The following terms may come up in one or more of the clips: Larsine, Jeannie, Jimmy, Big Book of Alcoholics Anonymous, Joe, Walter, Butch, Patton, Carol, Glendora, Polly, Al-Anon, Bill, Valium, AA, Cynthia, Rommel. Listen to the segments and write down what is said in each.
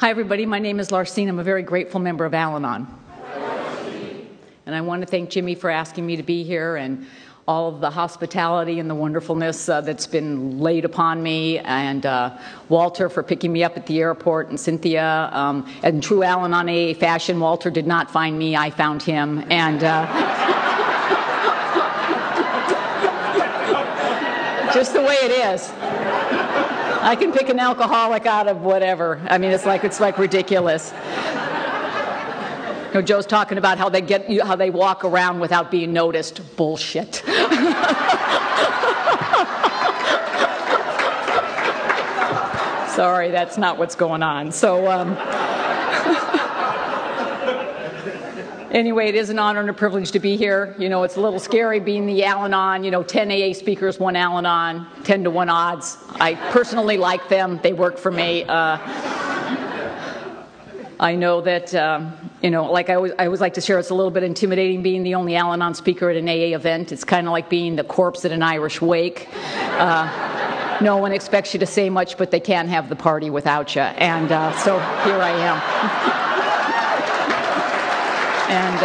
Hi, everybody. My name is Larsine. I'm a very grateful member of Al-Anon. And I want to thank Jimmy for asking me to be here and all of the hospitality and the wonderfulness that's been laid upon me, and Walter for picking me up at the airport, and Cynthia. In true Al-Anon AA fashion, Walter did not find me. I found him. And just the way it is. I can pick an alcoholic out of whatever. I mean, it's like ridiculous. You know, Joe's talking about how they walk around without being noticed. Bullshit. Sorry, that's not what's going on. So anyway, it is an honor and a privilege to be here. You know, it's a little scary being the Al-Anon. You know, 10 AA speakers, 1 Al-Anon, 10-to-1 odds. I personally like them. They work for me. I know that, you know, like I always like to share, it's a little bit intimidating being the only Al-Anon speaker at an AA event. It's kind of like being the corpse at an Irish wake. No one expects you to say much, but they can't have the party without you. And so here I am. And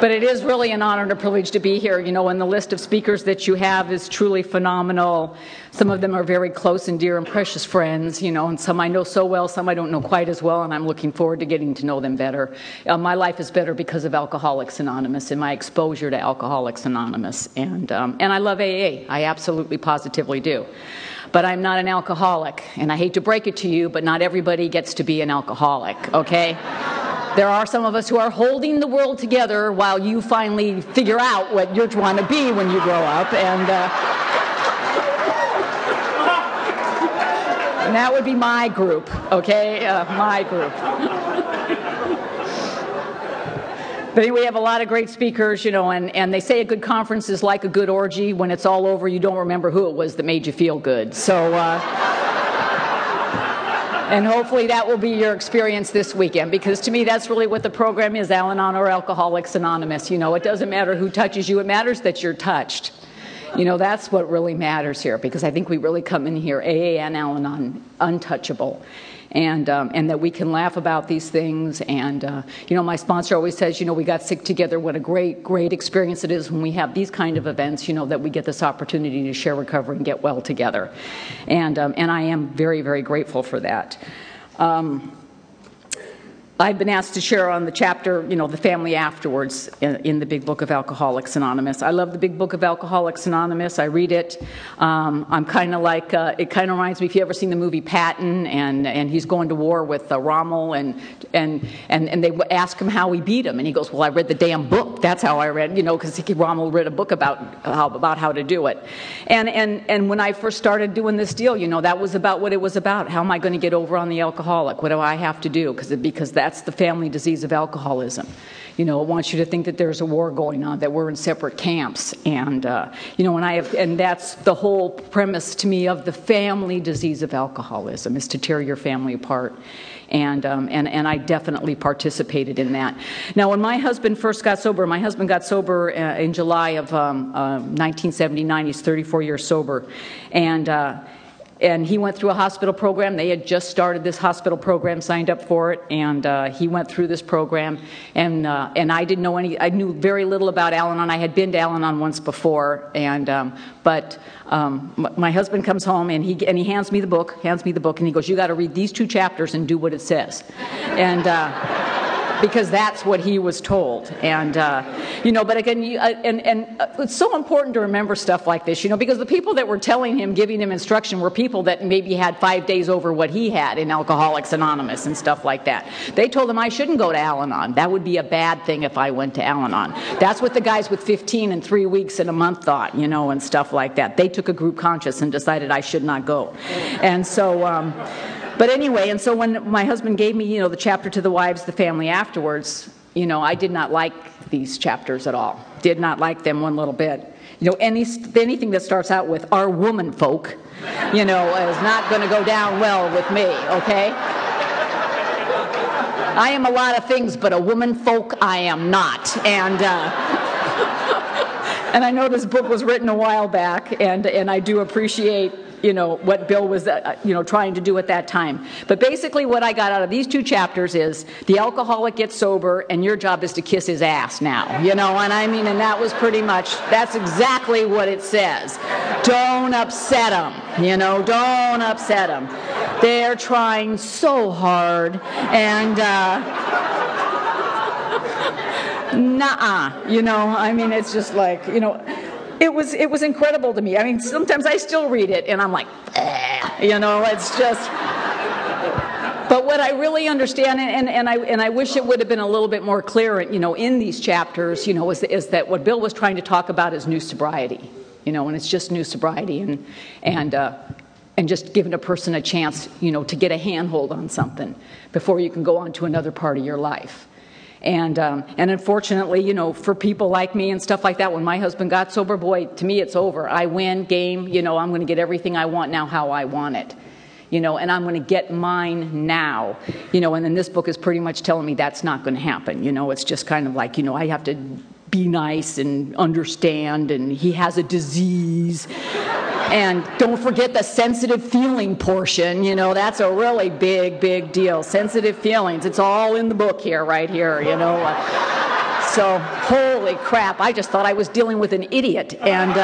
but it is really an honor and a privilege to be here, you know, and the list of speakers that you have is truly phenomenal. Some of them are very close and dear and precious friends, you know, and some I know so well, some I don't know quite as well, and I'm looking forward to getting to know them better. My life is better because of Alcoholics Anonymous and my exposure to Alcoholics Anonymous, and I love AA. I absolutely positively do. But I'm not an alcoholic, and I hate to break it to you, but not everybody gets to be an alcoholic, okay? There are some of us who are holding the world together while you finally figure out what you want to be when you grow up. And that would be my group, okay? My group. But anyway, we have a lot of great speakers, you know, and they say a good conference is like a good orgy. When it's all over, you don't remember who it was that made you feel good. So... and hopefully that will be your experience this weekend, because to me that's really what the program is, Al-Anon or Alcoholics Anonymous. You know, it doesn't matter who touches you, it matters that you're touched. You know, that's what really matters here, because I think we really come in here, AA and Al-Anon, untouchable. And that we can laugh about these things. And, you know, my sponsor always says, you know, we got sick together. What a great, great experience it is when we have these kind of events, you know, that we get this opportunity to share, recover, and get well together. And I am very, very grateful for that. I've been asked to share on the chapter, you know, the family afterwards in the Big Book of Alcoholics Anonymous. I love the Big Book of Alcoholics Anonymous. I read it. I'm kind of like, it kind of reminds me, if you ever seen the movie Patton, and he's going to war with Rommel, and they ask him how he beat him, and he goes, well, I read the damn book. That's how I read, you know, because Rommel read a book about how to do it. And when I first started doing this deal, you know, that was about what it was about. How am I going to get over on the alcoholic? What do I have to do? Because that's the family disease of alcoholism. You know, it wants you to think that there's a war going on, that we're in separate camps. And, you know, and that's the whole premise to me of the family disease of alcoholism, is to tear your family apart. And I definitely participated in that. Now, when my husband first got sober, my husband got sober in July of 1979. He's 34 years sober. And he went through a hospital program. They had just started this hospital program, signed up for it, and he went through this program. And I didn't know I knew very little about Al-Anon. I had been to Al-Anon once before, but my husband comes home and he hands me the book, and he goes, "You got to read these 2 chapters and do what it says," and. Because that's what he was told. And, you know, but again, it's so important to remember stuff like this, you know, because the people that were telling him, giving him instruction, were people that maybe had 5 days over what he had in Alcoholics Anonymous and stuff like that. They told him I shouldn't go to Al-Anon. That would be a bad thing if I went to Al-Anon. That's what the guys with 15 and 3 weeks and a month thought, you know, and stuff like that. They took a group conscience and decided I should not go. And so... but anyway, and so when my husband gave me, you know, the chapter to the wives, the family afterwards, you know, I did not like these chapters at all. Did not like them one little bit. You know, anything that starts out with "our woman folk," you know, is not going to go down well with me, okay? I am a lot of things, but a woman folk I am not. And... and I know this book was written a while back, and I do appreciate what Bill was, trying to do at that time. But basically what I got out of these two chapters is the alcoholic gets sober and your job is to kiss his ass now, and that was pretty much, that's exactly what it says. Don't upset them, don't upset them. They're trying so hard and, it's just like, it was incredible to me. Sometimes I still read it and I'm like, it's just. But what I really understand, and I wish it would have been a little bit more clear, in these chapters, is that what Bill was trying to talk about is new sobriety, and it's just new sobriety, and just giving a person a chance, to get a handhold on something before you can go on to another part of your life. And unfortunately, for people like me and stuff like that, when my husband got sober, boy, to me it's over. I win, game, I'm going to get everything I want now how I want it. And I'm going to get mine now. And then this book is pretty much telling me that's not going to happen. It's just kind of like, I have to be nice and understand, and he has a disease. And don't forget the sensitive feeling portion, that's a really big, big deal. Sensitive feelings, it's all in the book here, right here, So, holy crap, I just thought I was dealing with an idiot. And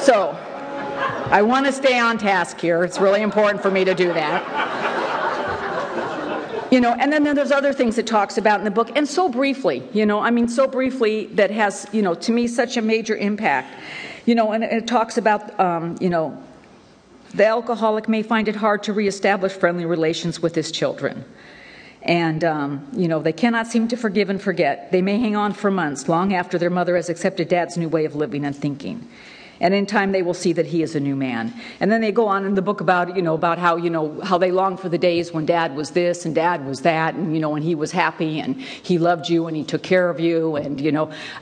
so, I want to stay on task here. It's really important for me to do that. And then there's other things it talks about in the book, and so briefly, so briefly, that has, to me, such a major impact. And it talks about, the alcoholic may find it hard to reestablish friendly relations with his children. And, they cannot seem to forgive and forget. They may hang on for months, long after their mother has accepted dad's new way of living and thinking. And in time, they will see that he is a new man. And then they go on in the book about, about how, how they long for the days when dad was this and dad was that, and, and he was happy and he loved you and he took care of you. And,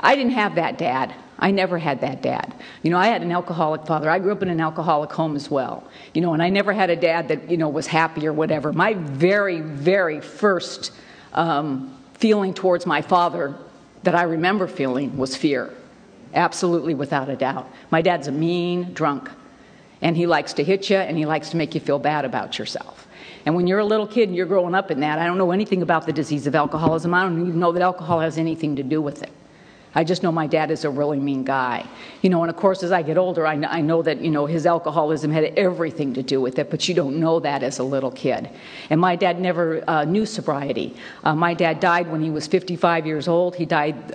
I didn't have that dad. I never had that dad. I had an alcoholic father. I grew up in an alcoholic home as well. And I never had a dad that, was happy or whatever. My very, very first feeling towards my father that I remember feeling was fear. Absolutely, without a doubt. My dad's a mean drunk, and he likes to hit you, and he likes to make you feel bad about yourself. And when you're a little kid and you're growing up in that, I don't know anything about the disease of alcoholism. I don't even know that alcohol has anything to do with it. I just know my dad is a really mean guy. And of course, as I get older, I know that, his alcoholism had everything to do with it, but you don't know that as a little kid. And my dad never knew sobriety. My dad died when he was 55 years old. He died...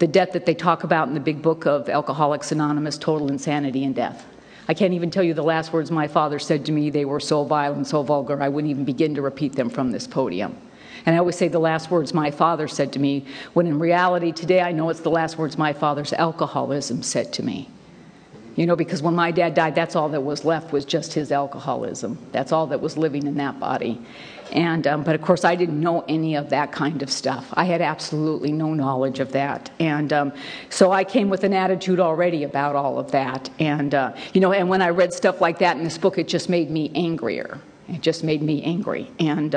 the death that they talk about in the Big Book of Alcoholics Anonymous, total insanity and death. I can't even tell you the last words my father said to me. They were so vile and so vulgar, I wouldn't even begin to repeat them from this podium. And I always say the last words my father said to me, when in reality today I know it's the last words my father's alcoholism said to me. Because when my dad died, that's all that was left was just his alcoholism. That's all that was living in that body. And but of course, I didn't know any of that kind of stuff. I had absolutely no knowledge of that. And so I came with an attitude already about all of that. And, and when I read stuff like that in this book, it just made me angrier. It just made me angry. And...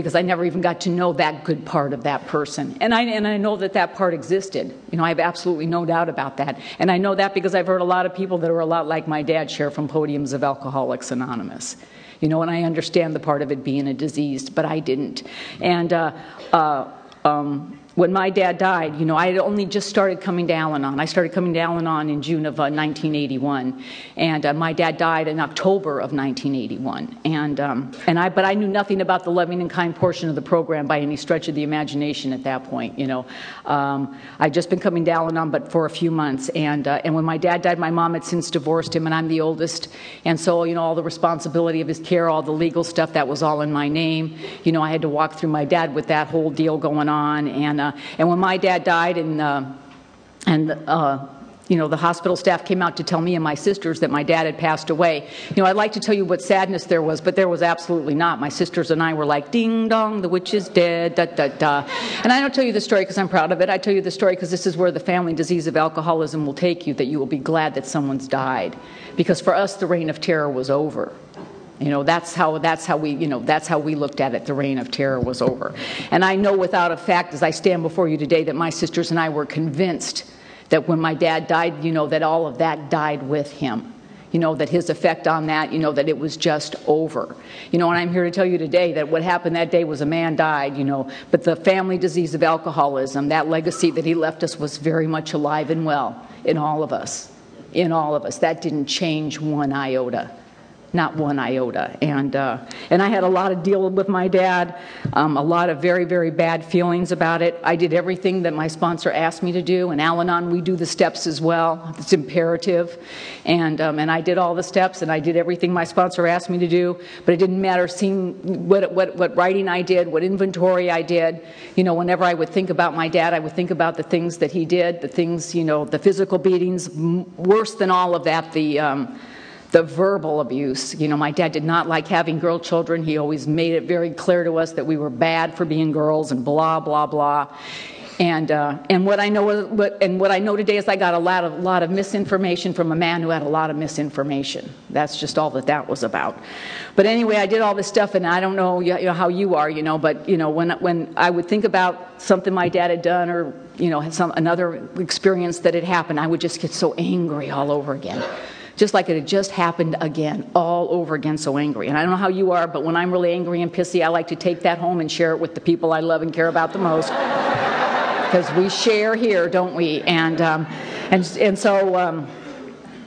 because I never even got to know that good part of that person. And I know that that part existed. I have absolutely no doubt about that. And I know that because I've heard a lot of people that are a lot like my dad share from podiums of Alcoholics Anonymous. And I understand the part of it being a disease, but I didn't. And when my dad died, I had only just started coming to Al-Anon. I started coming to Al-Anon in June of 1981, and my dad died in October of 1981. But I knew nothing about the loving and kind portion of the program by any stretch of the imagination at that point. I'd just been coming to Al-Anon, but for a few months. And when my dad died, my mom had since divorced him, and I'm the oldest. And so, all the responsibility of his care, all the legal stuff, that was all in my name. I had to walk through my dad with that whole deal going on, and when my dad died, the hospital staff came out to tell me and my sisters that my dad had passed away. I'd like to tell you what sadness there was, but there was absolutely not. My sisters and I were like, ding dong, the witch is dead, da da da. And I don't tell you the story because I'm proud of it. I tell you the story because this is where the family disease of alcoholism will take you, that you will be glad that someone's died. Because for us, the reign of terror was over. You know, that's how we looked at it. The reign of terror was over. And I know without a fact, as I stand before you today, that my sisters and I were convinced that when my dad died, you know, that all of that died with him. You know, that his effect on that, you know, that it was just over. You know, and I'm here to tell you today that what happened that day was a man died, you know, but the family disease of alcoholism, that legacy that he left us was very much alive and well in all of us. In all of us. That didn't change one iota. Not one iota. And I had a lot of deal with my dad, a lot of very, very bad feelings about it. I did everything that my sponsor asked me to do. In Al-Anon, we do the steps as well. It's imperative. And I did all the steps, and I did everything my sponsor asked me to do. But it didn't matter seeing what writing I did, what inventory I did. You know, whenever I would think about my dad, I would think about the things that he did, the things, you know, the physical beatings, worse than all of that, the verbal abuse. You know, my dad did not like having girl children. He always made it very clear to us that we were bad for being girls and blah, blah, blah. And what I know today is I got a lot of misinformation from a man who had a lot of misinformation. That's just all that was about. But anyway, I did all this stuff, and I don't know, how you are, you know, but you know, when I would think about something my dad had done, or you know, another experience that had happened, I would just get so angry all over again. Just like it had just happened again, all over again, so angry. And I don't know how you are, but when I'm really angry and pissy, I like to take that home and share it with the people I love and care about the most. Because we share here, don't we? And so,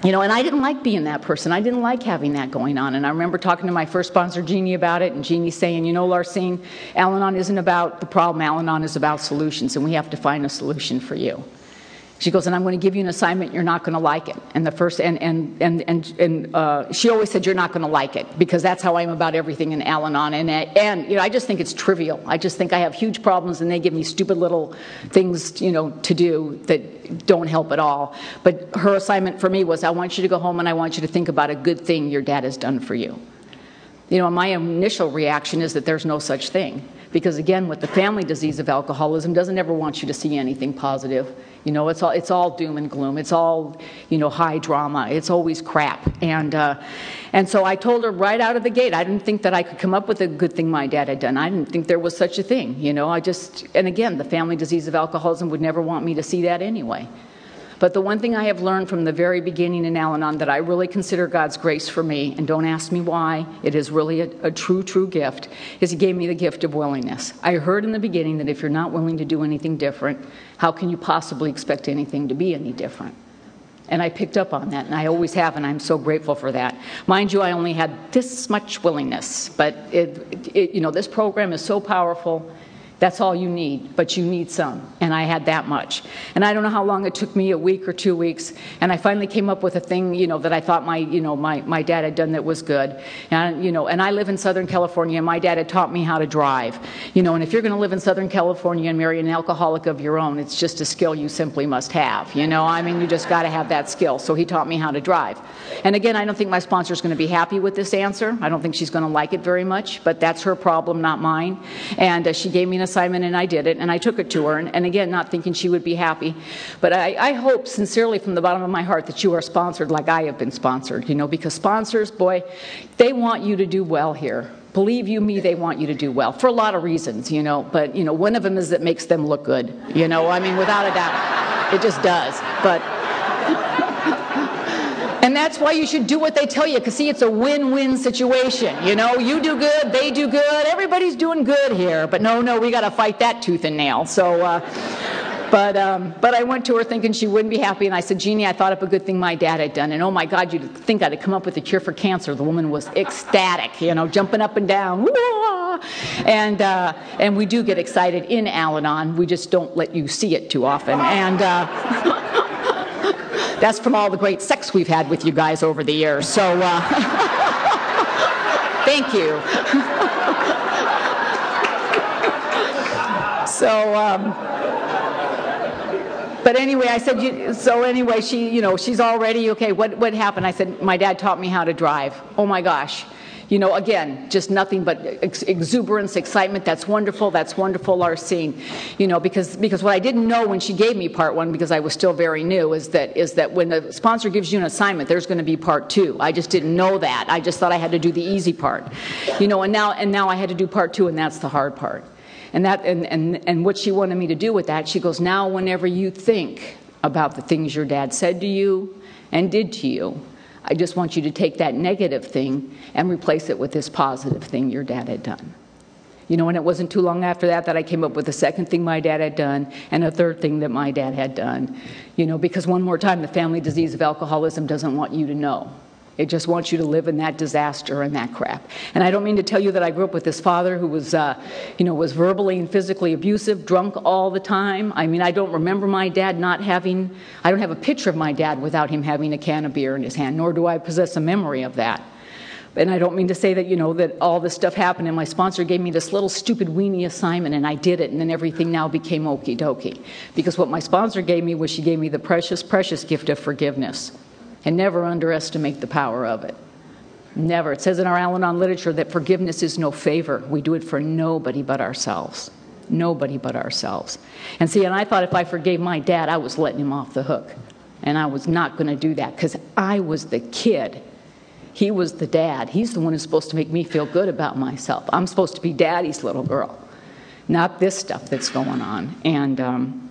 you know, and I didn't like being that person. I didn't like having that going on. And I remember talking to my first sponsor, Jeannie, about it, and Jeannie saying, you know, Larsine, Al-Anon isn't about the problem. Al-Anon is about solutions, and we have to find a solution for you. She goes, and I'm going to give you an assignment. You're not going to like it. And the first, and she always said, you're not going to like it, because that's how I am about everything in Al-Anon. And you know, I just think it's trivial. I just think I have huge problems, and they give me stupid little things, you know, to do that don't help at all. But her assignment for me was, I want you to go home and I want you to think about a good thing your dad has done for you. You know, my initial reaction is that there's no such thing. Because again, with the family disease of alcoholism, doesn't ever want you to see anything positive. You know, it's all doom and gloom. It's all, you know, high drama. It's always crap. And so I told her right out of the gate, I didn't think that I could come up with a good thing my dad had done. I didn't think there was such a thing. You know, and again, the family disease of alcoholism would never want me to see that anyway. But the one thing I have learned from the very beginning in Al-Anon that I really consider God's grace for me, and don't ask me why, it is really a true, true gift, is He gave me the gift of willingness. I heard in the beginning that if you're not willing to do anything different, how can you possibly expect anything to be any different? And I picked up on that, and I always have, and I'm so grateful for that. Mind you, I only had this much willingness, but you know, this program is so powerful. That's all you need, but you need some, and I had that much. And I don't know how long it took me, a week or 2 weeks, and I finally came up with a thing, you know, that I thought my dad had done that was good. And, you know, and I live in Southern California, and my dad had taught me how to drive. You know, and if you're going to live in Southern California and marry an alcoholic of your own, it's just a skill you simply must have. You know, I mean, you just got to have that skill. So he taught me how to drive. And again, I don't think my sponsor's going to be happy with this answer. I don't think she's going to like it very much, but that's her problem, not mine. And she gave me an assignment, and I did it, and I took it to her, and again, not thinking she would be happy. But I hope sincerely from the bottom of my heart that you are sponsored like I have been sponsored, you know, because sponsors, boy, they want you to do well here. Believe you me, they want you to do well for a lot of reasons, you know, but, you know, one of them is that makes them look good, you know, I mean, without a doubt, it just does, but... And that's why you should do what they tell you, because see, it's a win-win situation. You know, you do good, they do good, everybody's doing good here. But no, we got to fight that tooth and nail. So, but I went to her thinking she wouldn't be happy, and I said, Jeannie, I thought up a good thing my dad had done. And oh my God, you'd think I'd have come up with a cure for cancer. The woman was ecstatic, you know, jumping up and down. And we do get excited in Al-Anon. We just don't let you see it too often. That's from all the great sex we've had with you guys over the years. So, thank you. But anyway, I said, she's all ready. Okay, what happened? I said, my dad taught me how to drive. Oh my gosh. you know, again, just nothing but exuberance, excitement. That's wonderful. That's wonderful, Larsine. You know, because what I didn't know when she gave me part one, because I was still very new, is that when the sponsor gives you an assignment, there's going to be part two. I just didn't know that. I just thought I had to do the easy part, you know. And now I had to do part two, and that's the hard part. And what she wanted me to do with that, she goes, now whenever you think about the things your dad said to you and did to you, I just want you to take that negative thing and replace it with this positive thing your dad had done. You know, and it wasn't too long after that that I came up with a second thing my dad had done and a third thing that my dad had done. You know, because one more time, the family disease of alcoholism doesn't want you to know. It just wants you to live in that disaster and that crap. And I don't mean to tell you that I grew up with this father who was verbally and physically abusive, drunk all the time. I mean, I don't remember my dad I don't have a picture of my dad without him having a can of beer in his hand, nor do I possess a memory of that. And I don't mean to say that, you know, that all this stuff happened and my sponsor gave me this little stupid weenie assignment and I did it and then everything now became okie dokie. Because what my sponsor gave me was she gave me the precious, precious gift of forgiveness. And never underestimate the power of it. Never. It says in our Al-Anon literature that forgiveness is no favor. We do it for nobody but ourselves. Nobody but ourselves. And see, and I thought if I forgave my dad, I was letting him off the hook. And I was not going to do that because I was the kid. He was the dad. He's the one who's supposed to make me feel good about myself. I'm supposed to be daddy's little girl, not this stuff that's going on.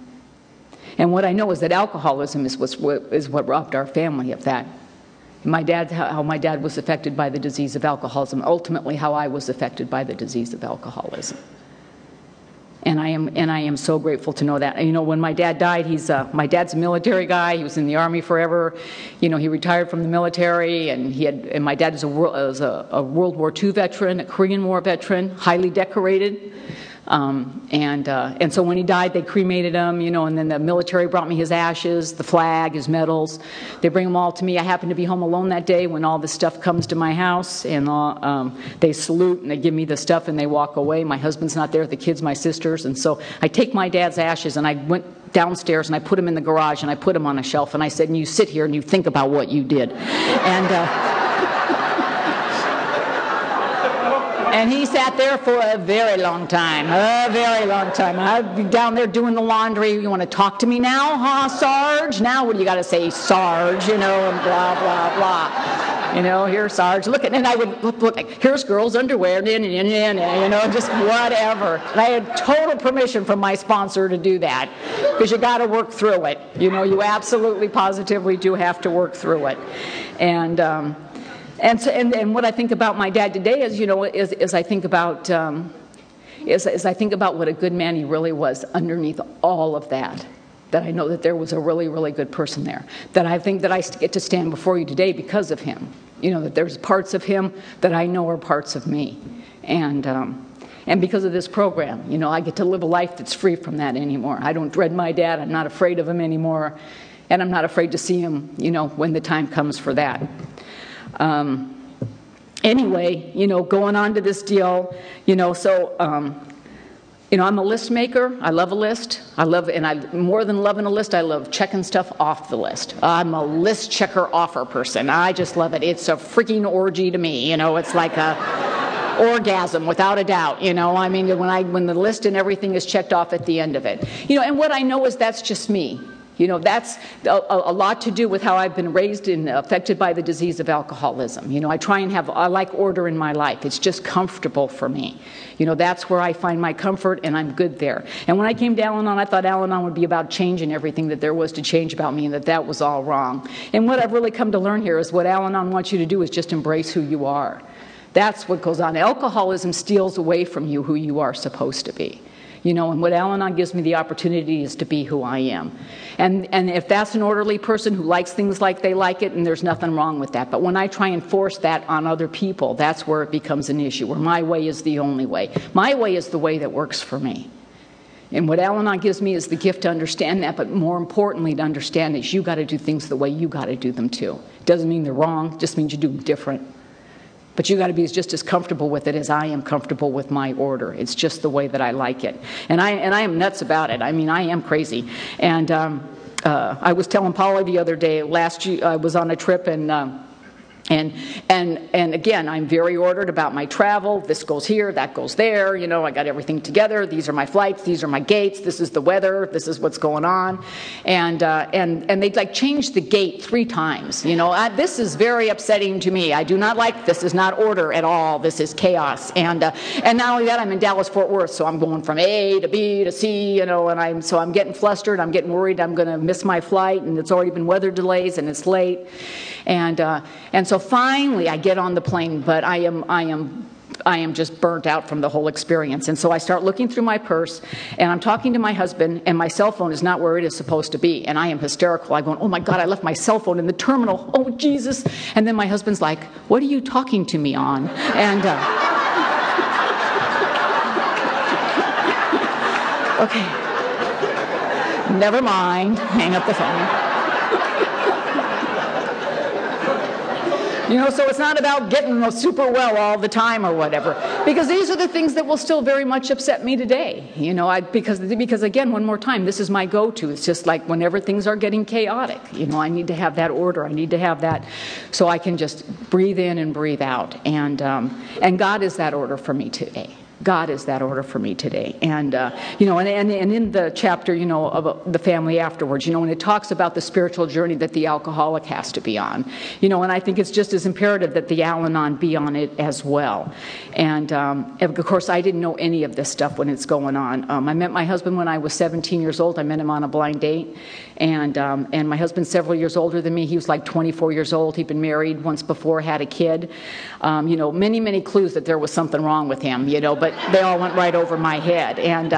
And what I know is that alcoholism is what robbed our family of that. How my dad was affected by the disease of alcoholism, ultimately how I was affected by the disease of alcoholism. And I am so grateful to know that. You know, when my dad died, my dad's a military guy. He was in the Army forever. You know, he retired from the military, and my dad was a World War II veteran, a Korean War veteran, highly decorated. And so when he died, they cremated him, you know, and then the military brought me his ashes, the flag, his medals. They bring them all to me. I happen to be home alone that day when all this stuff comes to my house, and they salute and they give me the stuff and they walk away. My husband's not there, the kids, my sisters. And so I take my dad's ashes and I went downstairs and I put them in the garage and I put them on a shelf and I said, and you sit here and you think about what you did. And he sat there for a very long time. I'd be down there doing the laundry. You want to talk to me now, huh, Sarge? Now what do you got to say, Sarge, you know, and blah, blah, blah. You know, here's Sarge. Look at, and I would look like, here's girls' underwear, you know, just whatever. And I had total permission from my sponsor to do that because you got to work through it. You know, you absolutely, positively do have to work through it. And what I think about my dad today is I think about what a good man he really was underneath all of that. That I know that there was a really, really good person there. That I think that I get to stand before you today because of him. You know, that there's parts of him that I know are parts of me. And because of this program, you know, I get to live a life that's free from that anymore. I don't dread my dad. I'm not afraid of him anymore. And I'm not afraid to see him, you know, when the time comes for that. Anyway, you know, going on to this deal, you know, so, you know, I'm a list maker. I love a list. I more than loving a list, I love checking stuff off the list. I'm a list checker offer person. I just love it. It's a freaking orgy to me. You know, it's like a orgasm without a doubt. You know, I mean, when the list and everything is checked off at the end of it, you know, and what I know is that's just me. You know, that's a lot to do with how I've been raised and affected by the disease of alcoholism. You know, I like order in my life. It's just comfortable for me. You know, that's where I find my comfort, and I'm good there. And when I came to Al-Anon, I thought Al-Anon would be about changing everything that there was to change about me and that was all wrong. And what I've really come to learn here is what Al-Anon wants you to do is just embrace who you are. That's what goes on. Alcoholism steals away from you who you are supposed to be. You know, and what Al-Anon gives me the opportunity is to be who I am. And if that's an orderly person who likes things like they like it, and there's nothing wrong with that. But when I try and force that on other people, that's where it becomes an issue, where my way is the only way. My way is the way that works for me. And what Al-Anon gives me is the gift to understand that, but more importantly to understand is you got to do things the way you got to do them too. It doesn't mean they're wrong, it just means you do them different. But you got to be just as comfortable with it as I am comfortable with my order. It's just the way that I like it, and I am nuts about it. I mean, I am crazy. And I was telling Polly the other day. I was on a trip, and And again, I'm very ordered about my travel. This goes here, that goes there. You know, I got everything together. These are my flights. These are my gates. This is the weather. This is what's going on. And they'd like change the gate 3 times. You know, this is very upsetting to me. I do not like this. Is not order at all. This is chaos. And not only that, I'm in Dallas, Fort Worth, so I'm going from A to B to C. You know, and I'm getting flustered. I'm getting worried. I'm going to miss my flight, and it's already been weather delays, and it's late. And so finally, I get on the plane, but I am just burnt out from the whole experience. And so I start looking through my purse, and I'm talking to my husband, and my cell phone is not where it is supposed to be. And I am hysterical. I'm going, oh, my God, I left my cell phone in the terminal. Oh, Jesus. And then my husband's like, what are you talking to me on? And, okay, never mind. Hang up the phone. You know, so it's not about getting super well all the time or whatever, because these are the things that will still very much upset me today. You know, because again, one more time, this is my go-to. It's just like whenever things are getting chaotic, you know, I need to have that order. I need to have that so I can just breathe in and breathe out. And God is that order for me today. God is that order for me today. And in the chapter, you know, of the family afterwards, you know, when it talks about the spiritual journey that the alcoholic has to be on, you know, and I think it's just as imperative that the Al-Anon be on it as well. And of course, I didn't know any of this stuff when it's going on. I met my husband when I was 17 years old. I met him on a blind date. And my husband's several years older than me. He was like 24 years old. He'd been married once before, had a kid. You know, many, many clues that there was something wrong with him, you know, but they all went right over my head. And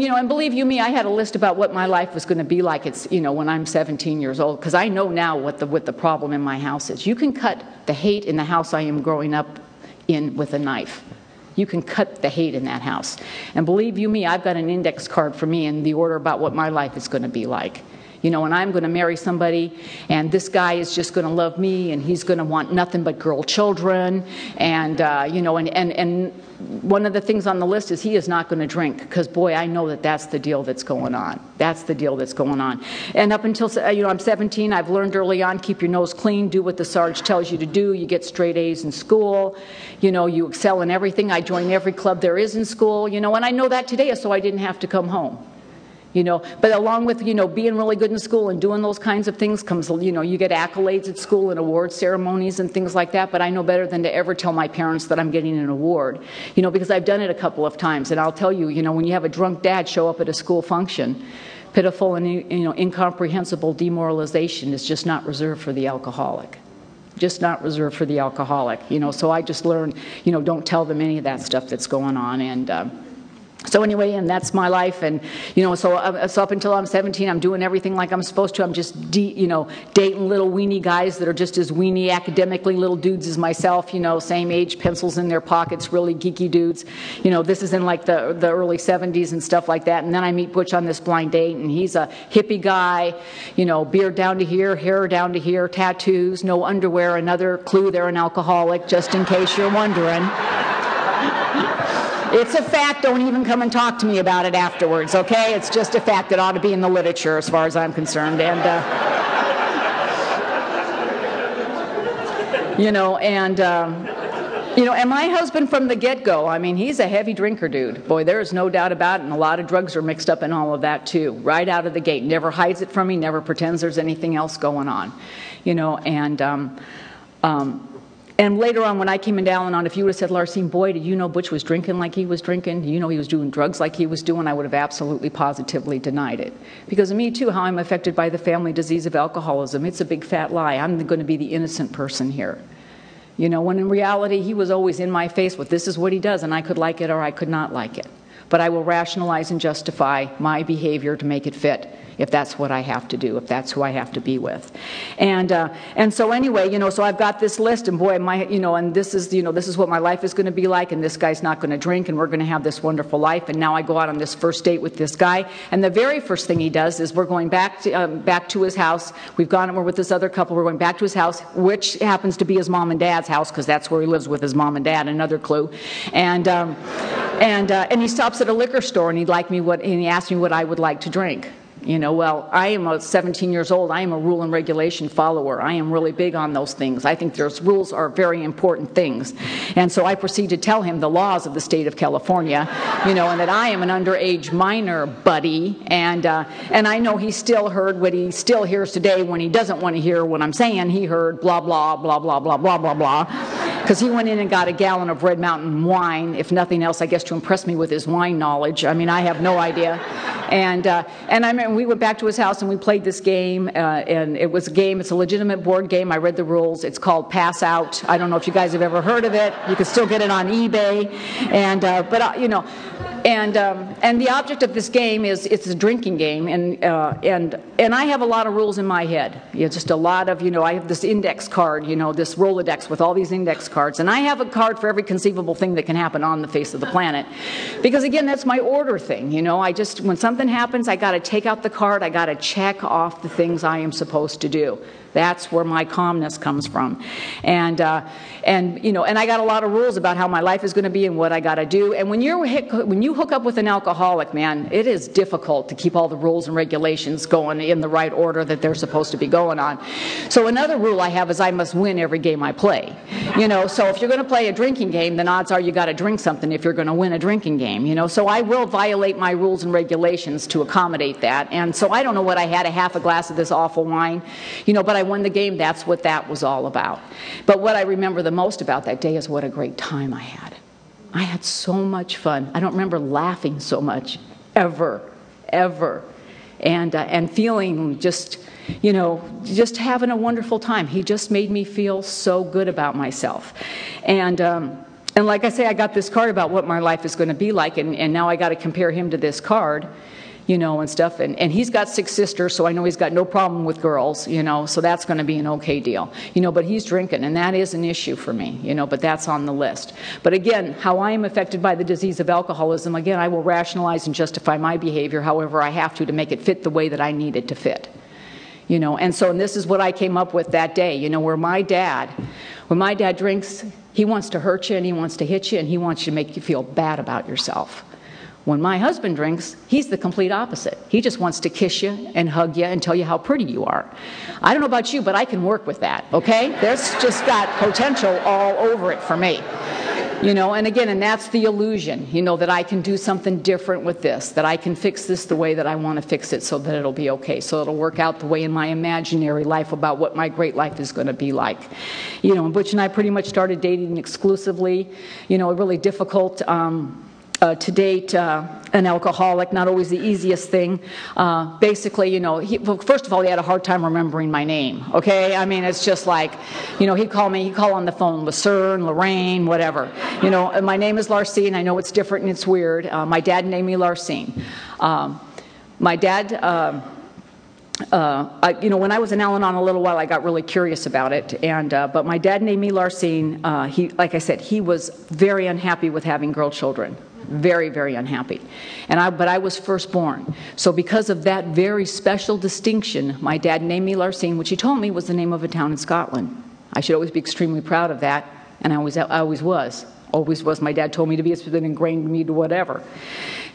you know, and believe you me, I had a list about what my life was going to be like, it's, you know, when I'm 17 years old, because I know now what the problem in my house is. You can cut the hate in the house I am growing up in with a knife. You can cut the hate in that house. And believe you me, I've got an index card for me in the order about what my life is going to be like. You know, and I'm going to marry somebody, and this guy is just going to love me, and he's going to want nothing but girl children. You know, and one of the things on the list is he is not going to drink, because, boy, I know that's the deal that's going on. That's the deal that's going on. And up until, you know, I'm 17, I've learned early on, keep your nose clean, do what the Sarge tells you to do. You get straight A's in school. You know, you excel in everything. I join every club there is in school, you know, and I know that today, so I didn't have to come home. You know, but along with, you know, being really good in school and doing those kinds of things comes, you know, you get accolades at school and award ceremonies and things like that. But I know better than to ever tell my parents that I'm getting an award, you know, because I've done it a couple of times. And I'll tell you, you know, when you have a drunk dad show up at a school function, pitiful and, you know, incomprehensible demoralization is just not reserved for the alcoholic. Just not reserved for the alcoholic, you know. So I just learned, you know, don't tell them any of that stuff that's going on. So anyway, and that's my life, and, you know, so up until I'm 17, I'm doing everything like I'm supposed to. I'm just, you know, dating little weenie guys that are just as weenie academically little dudes as myself, you know, same age, pencils in their pockets, really geeky dudes. You know, this is in, like, the early 70s and stuff like that, and then I meet Butch on this blind date, and he's a hippie guy, you know, beard down to here, hair down to here, tattoos, no underwear, another clue they're an alcoholic, just in case you're wondering. It's a fact. Don't even come and talk to me about it afterwards, okay? It's just a fact that ought to be in the literature as far as I'm concerned. You know, and my husband from the get-go, I mean, he's a heavy drinker, dude. Boy, there is no doubt about it, and a lot of drugs are mixed up in all of that, too, right out of the gate. Never hides it from me, never pretends there's anything else going on, you know, and later on, when I came into Al-Anon, if you would have said, Larsine, boy, did you know Butch was drinking like he was drinking? Did you know he was doing drugs like he was doing? I would have absolutely positively denied it. Because of me, too, how I'm affected by the family disease of alcoholism. It's a big fat lie. I'm going to be the innocent person here. You know, when in reality, he was always in my face with this is what he does, and I could like it or I could not like it. But I will rationalize and justify my behavior to make it fit, if that's what I have to do, if that's who I have to be with. And so anyway, you know, so I've got this list, and boy, you know, and this is, you know, this is what my life is going to be like, and this guy's not going to drink, and we're going to have this wonderful life, and now I go out on this first date with this guy, and the very first thing he does is we're going back to his house. We've gone and we're with this other couple. We're going back to his house, which happens to be his mom and dad's house, because that's where he lives with his mom and dad, another clue. And he stops at a liquor store, and he asked me what I would like to drink. You know, well, I am a 17 years old. I am a rule and regulation follower. I am really big on those things. I think those rules are very important things. And so I proceed to tell him the laws of the state of California, you know, and that I am an underage minor, buddy. And I know he still heard what he still hears today when he doesn't want to hear what I'm saying. He heard blah, blah, blah, blah, blah, blah, blah, blah. Because he went in and got a gallon of Red Mountain wine, if nothing else, I guess, to impress me with his wine knowledge. I mean, I have no idea. And I remember we went back to his house and we played this game, and it was a game, it's a legitimate board game. I read the rules. It's called Pass Out. I don't know if you guys have ever heard of it. You can still get it on eBay. And the object of this game is it's a drinking game, and I have a lot of rules in my head. It's just a lot of, you know, I have this index card, you know, this Rolodex with all these index cards, and I have a card for every conceivable thing that can happen on the face of the planet, because again, that's my order thing, you know. I just, when something happens, I got to take out the card, I got to check off the things I am supposed to do. That's where my calmness comes from, and I got a lot of rules about how my life is going to be and what I got to do. And when you hook up with an alcoholic, man, it is difficult to keep all the rules and regulations going in the right order that they're supposed to be going on. So another rule I have is I must win every game I play. You know, so if you're going to play a drinking game, then odds are you got to drink something if you're going to win a drinking game. You know, so I will violate my rules and regulations to accommodate that. And so I don't know what I had, a half a glass of this awful wine, you know, but I won the game. That's what that was all about. But what I remember the most about that day is what a great time I had. I had so much fun. I don't remember laughing so much ever, and feeling just, you know, just having a wonderful time. He just made me feel so good about myself, and like I say, I got this card about what my life is going to be like, and now I got to compare him to this card. You know, and stuff, and he's got 6 sisters, so I know he's got no problem with girls, you know, so that's going to be an okay deal, you know, but he's drinking, and that is an issue for me, you know, but that's on the list. But again, how I am affected by the disease of alcoholism, again, I will rationalize and justify my behavior however I have to make it fit the way that I need it to fit. You know, and this is what I came up with that day, you know, where my dad drinks, he wants to hurt you, and he wants to hit you, and he wants you to make you feel bad about yourself. When my husband drinks, he's the complete opposite. He just wants to kiss you and hug you and tell you how pretty you are. I don't know about you, but I can work with that, okay? There's just got potential all over it for me. You know, and again, and that's the illusion, you know, that I can do something different with this, that I can fix this the way that I want to fix it so that it'll be okay, so it'll work out the way in my imaginary life about what my great life is going to be like. You know, and Butch and I pretty much started dating exclusively, you know, a really difficult... to date an alcoholic, not always the easiest thing. Basically, you know, first of all, he had a hard time remembering my name, okay? I mean, it's just like, you know, he'd call on the phone, Larsine, Lorraine, whatever. You know, my name is Larsine. I know it's different and it's weird. My dad named me Larsine. My dad... you know, when I was in Al-Anon a little while, I got really curious about it. But my dad named me Larsine. He, like I said, he was very unhappy with having girl children, very, very unhappy. But I was firstborn, so because of that very special distinction, my dad named me Larsine, which he told me was the name of a town in Scotland. I should always be extremely proud of that, and I always was. My dad told me to be, it's been ingrained in me to whatever.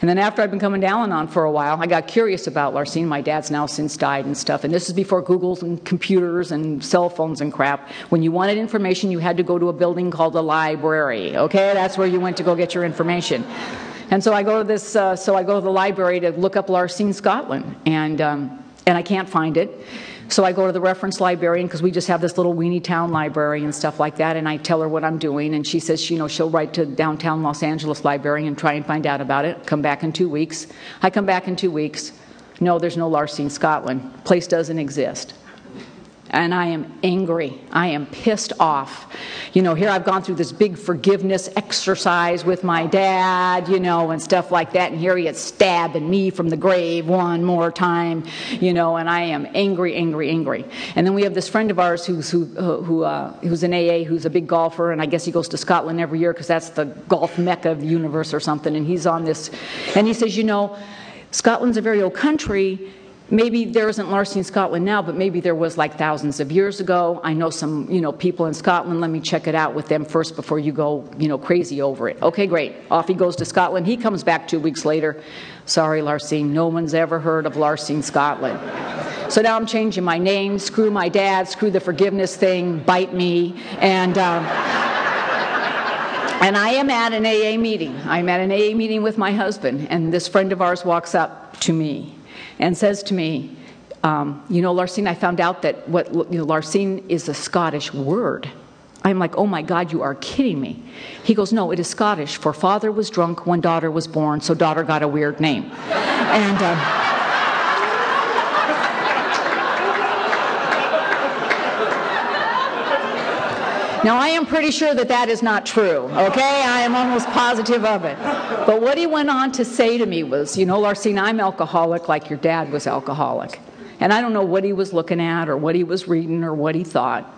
And then after I'd been coming to Al-Anon for a while, I got curious about Larsine. My dad's now since died and stuff. And this is before Googles and computers and cell phones and crap. When you wanted information, you had to go to a building called a library. Okay, that's where you went to go get your information. And so I go to this. So I go to the library to look up Larsine, Scotland, and I can't find it. So I go to the reference librarian, because we just have this little weenie town library and stuff like that, and I tell her what I'm doing, and she says, you know, she'll write to downtown Los Angeles library and try and find out about it. Come back in 2 weeks. I come back in 2 weeks. No, there's no Larsine, Scotland. Place doesn't exist. And I am angry. I am pissed off. You know, here I've gone through this big forgiveness exercise with my dad, you know, and stuff like that. And here he is stabbing me from the grave one more time, you know, and I am angry, angry, angry. And then we have this friend of ours who's an AA, who's a big golfer, and I guess he goes to Scotland every year because that's the golf mecca of the universe or something. And he's on this, and he says, you know, Scotland's a very old country. Maybe there isn't Larsine Scotland now, but maybe there was like thousands of years ago. I know some, people in Scotland. Let me check it out with them first before you go, crazy over it. Okay, great. Off he goes to Scotland. He comes back 2 weeks later. Sorry, Larsine, no one's ever heard of Larsine Scotland. So now I'm changing my name. Screw my dad. Screw the forgiveness thing. Bite me. And I am at an AA meeting. I'm at an AA meeting with my husband, and this friend of ours walks up to me and says to me, Larsine, I found out that Larsine is a Scottish word. I'm like, oh my God, you are kidding me. He goes, no, it is Scottish for father was drunk when daughter was born, so daughter got a weird name. Now, I am pretty sure that that is not true, okay? I am almost positive of it. But what he went on to say to me was, Larsine, I'm alcoholic like your dad was alcoholic. And I don't know what he was looking at or what he was reading or what he thought.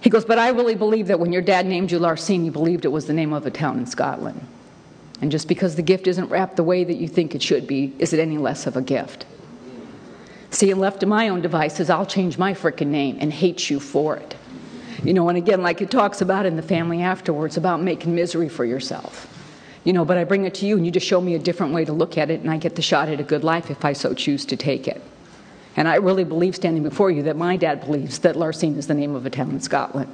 He goes, but I really believe that when your dad named you Larsine, you believed it was the name of a town in Scotland. And just because the gift isn't wrapped the way that you think it should be, is it any less of a gift? See, left to my own devices, I'll change my frickin' name and hate you for it. And again, like it talks about in the family afterwards, about making misery for yourself. But I bring it to you, and you just show me a different way to look at it, and I get the shot at a good life if I so choose to take it. And I really believe, standing before you, that my dad believes that Larsine is the name of a town in Scotland.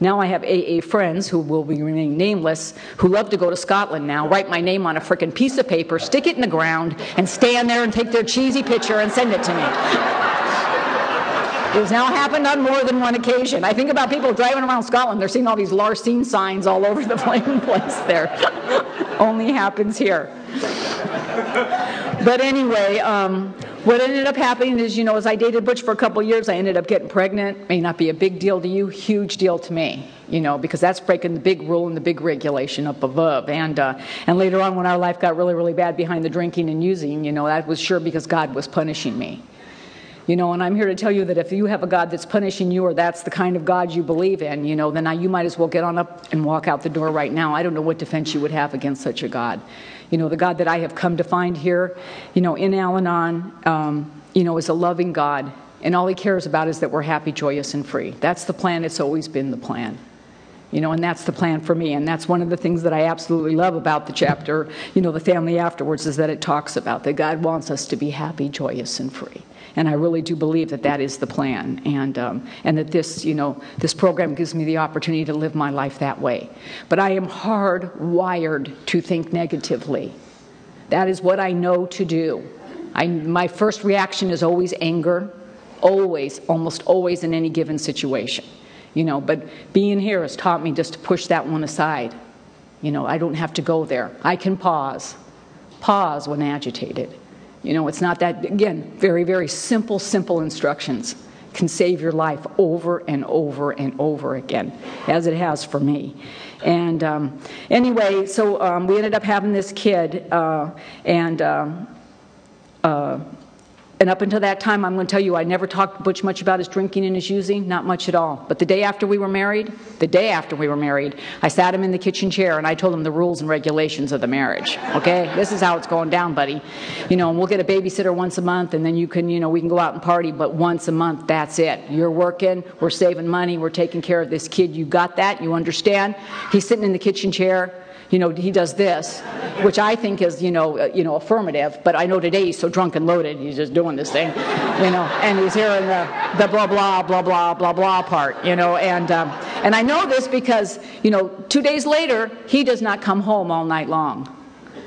Now I have AA friends who will remain nameless, who love to go to Scotland now, write my name on a frickin' piece of paper, stick it in the ground, and stand there and take their cheesy picture and send it to me. It has now happened on more than one occasion. I think about people driving around Scotland. They're seeing all these Larsine signs all over the playing place there. Only happens here. But anyway, what ended up happening is, as I dated Butch for a couple years, I ended up getting pregnant. May not be a big deal to you, huge deal to me, because that's breaking the big rule and the big regulation up above. And later on, when our life got really, really bad behind the drinking and using, that was sure because God was punishing me. And I'm here to tell you that if you have a God that's punishing you, or that's the kind of God you believe in, then you might as well get on up and walk out the door right now. I don't know what defense you would have against such a God. The God that I have come to find here, in Al-Anon, is a loving God. And all he cares about is that we're happy, joyous, and free. That's the plan. It's always been the plan. And that's the plan for me. And that's one of the things that I absolutely love about the chapter, the family afterwards, is that it talks about that God wants us to be happy, joyous, and free. And I really do believe that that is the plan, and that this, this program gives me the opportunity to live my life that way. But I am hardwired to think negatively. That is what I know to do. My first reaction is always anger, almost always in any given situation. But being here has taught me just to push that one aside. I don't have to go there. I can pause when agitated. It's not that, again, very, very simple instructions can save your life over and over and over again, as it has for me. And anyway, so we ended up having this kid, and up until that time, I'm going to tell you, I never talked to Butch much about his drinking and his using, not much at all. But the day after we were married, I sat him in the kitchen chair and I told him the rules and regulations of the marriage. Okay, this is how it's going down, buddy. And we'll get a babysitter once a month, and then we can go out and party, but once a month, that's it. You're working, we're saving money, we're taking care of this kid. You got that? You understand? He's sitting in the kitchen chair. He does this, which I think is, affirmative, but I know today he's so drunk and loaded, he's just doing this thing, and he's hearing the blah, blah, blah, blah, blah, blah part, and I know this because, 2 days later, he does not come home all night long.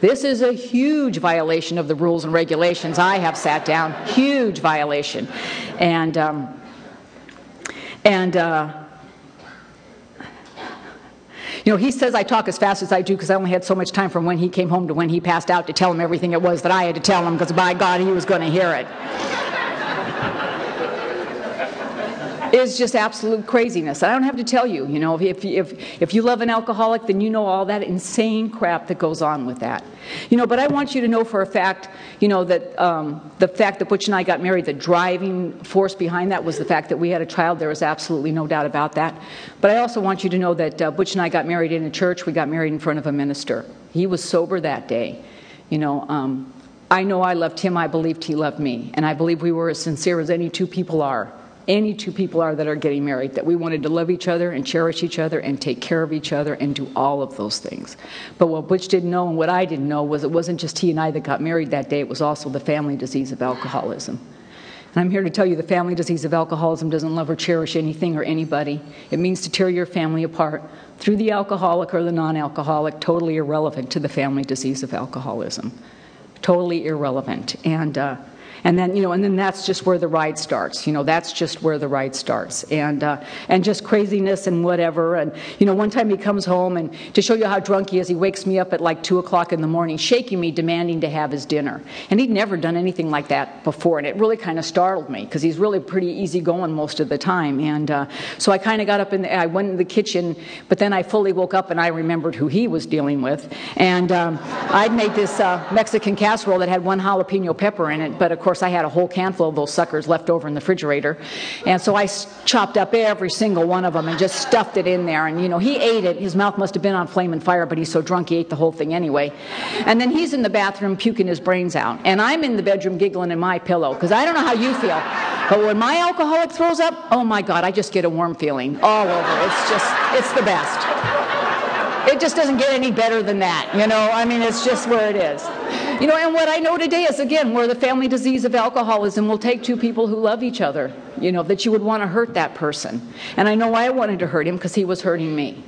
This is a huge violation of the rules and regulations I have sat down, huge violation, he says I talk as fast as I do because I only had so much time from when he came home to when he passed out to tell him everything it was that I had to tell him, because by God, he was going to hear it. It's just absolute craziness. I don't have to tell you, if you love an alcoholic, then you know all that insane crap that goes on with that. But I want you to know for a fact, that the fact that Butch and I got married, the driving force behind that was the fact that we had a child. There was absolutely no doubt about that. But I also want you to know that Butch and I got married in a church. We got married in front of a minister. He was sober that day. I know I loved him. I believed he loved me. And I believe we were as sincere as any two people are. Any two people are that are getting married, that we wanted to love each other and cherish each other and take care of each other and do all of those things. But what Butch didn't know and what I didn't know was it wasn't just he and I that got married that day. It was also the family disease of alcoholism. And I'm here to tell you the family disease of alcoholism doesn't love or cherish anything or anybody. It means to tear your family apart through the alcoholic or the non-alcoholic, totally irrelevant to the family disease of alcoholism. Totally irrelevant. And then that's just where the ride starts. That's just where the ride starts. And just craziness and whatever. And, one time he comes home, and to show you how drunk he is, he wakes me up at like 2 o'clock in the morning, shaking me, demanding to have his dinner. And he'd never done anything like that before. And it really kind of startled me because he's really pretty easygoing most of the time. And so I kind of got up I went in the kitchen, but then I fully woke up and I remembered who he was dealing with. And I'd made this Mexican casserole that had one jalapeno pepper in it, but of course, I had a whole can full of those suckers left over in the refrigerator, and so I chopped up every single one of them and just stuffed it in there. And he ate it. His mouth must have been on flame and fire, but he's so drunk he ate the whole thing anyway. And then he's in the bathroom puking his brains out, and I'm in the bedroom giggling in my pillow because I don't know how you feel, but when my alcoholic throws up, oh my God, I just get a warm feeling all over. It's the best. It just doesn't get any better than that. It's just where it is. And what I know today is, again, where the family disease of alcoholism will take two people who love each other, that you would want to hurt that person. And I know I wanted to hurt him because he was hurting me.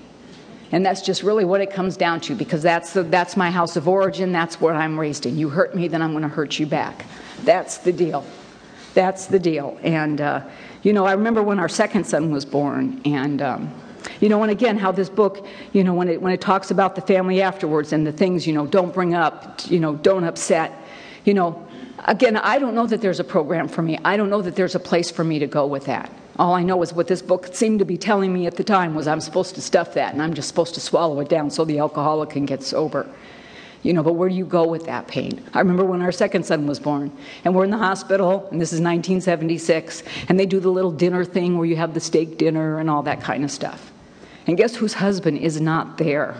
And that's just really what it comes down to, because that's my house of origin. That's what I'm raised in. You hurt me, then I'm going to hurt you back. That's the deal. That's the deal. And I remember when our second son was born, and again, how this book, when it talks about the family afterwards and the things, don't bring up, don't upset, again, I don't know that there's a program for me. I don't know that there's a place for me to go with that. All I know is what this book seemed to be telling me at the time was I'm supposed to stuff that, and I'm just supposed to swallow it down so the alcoholic can get sober. But where do you go with that pain? I remember when our second son was born, and we're in the hospital, and this is 1976, and they do the little dinner thing where you have the steak dinner and all that kind of stuff. And guess whose husband is not there?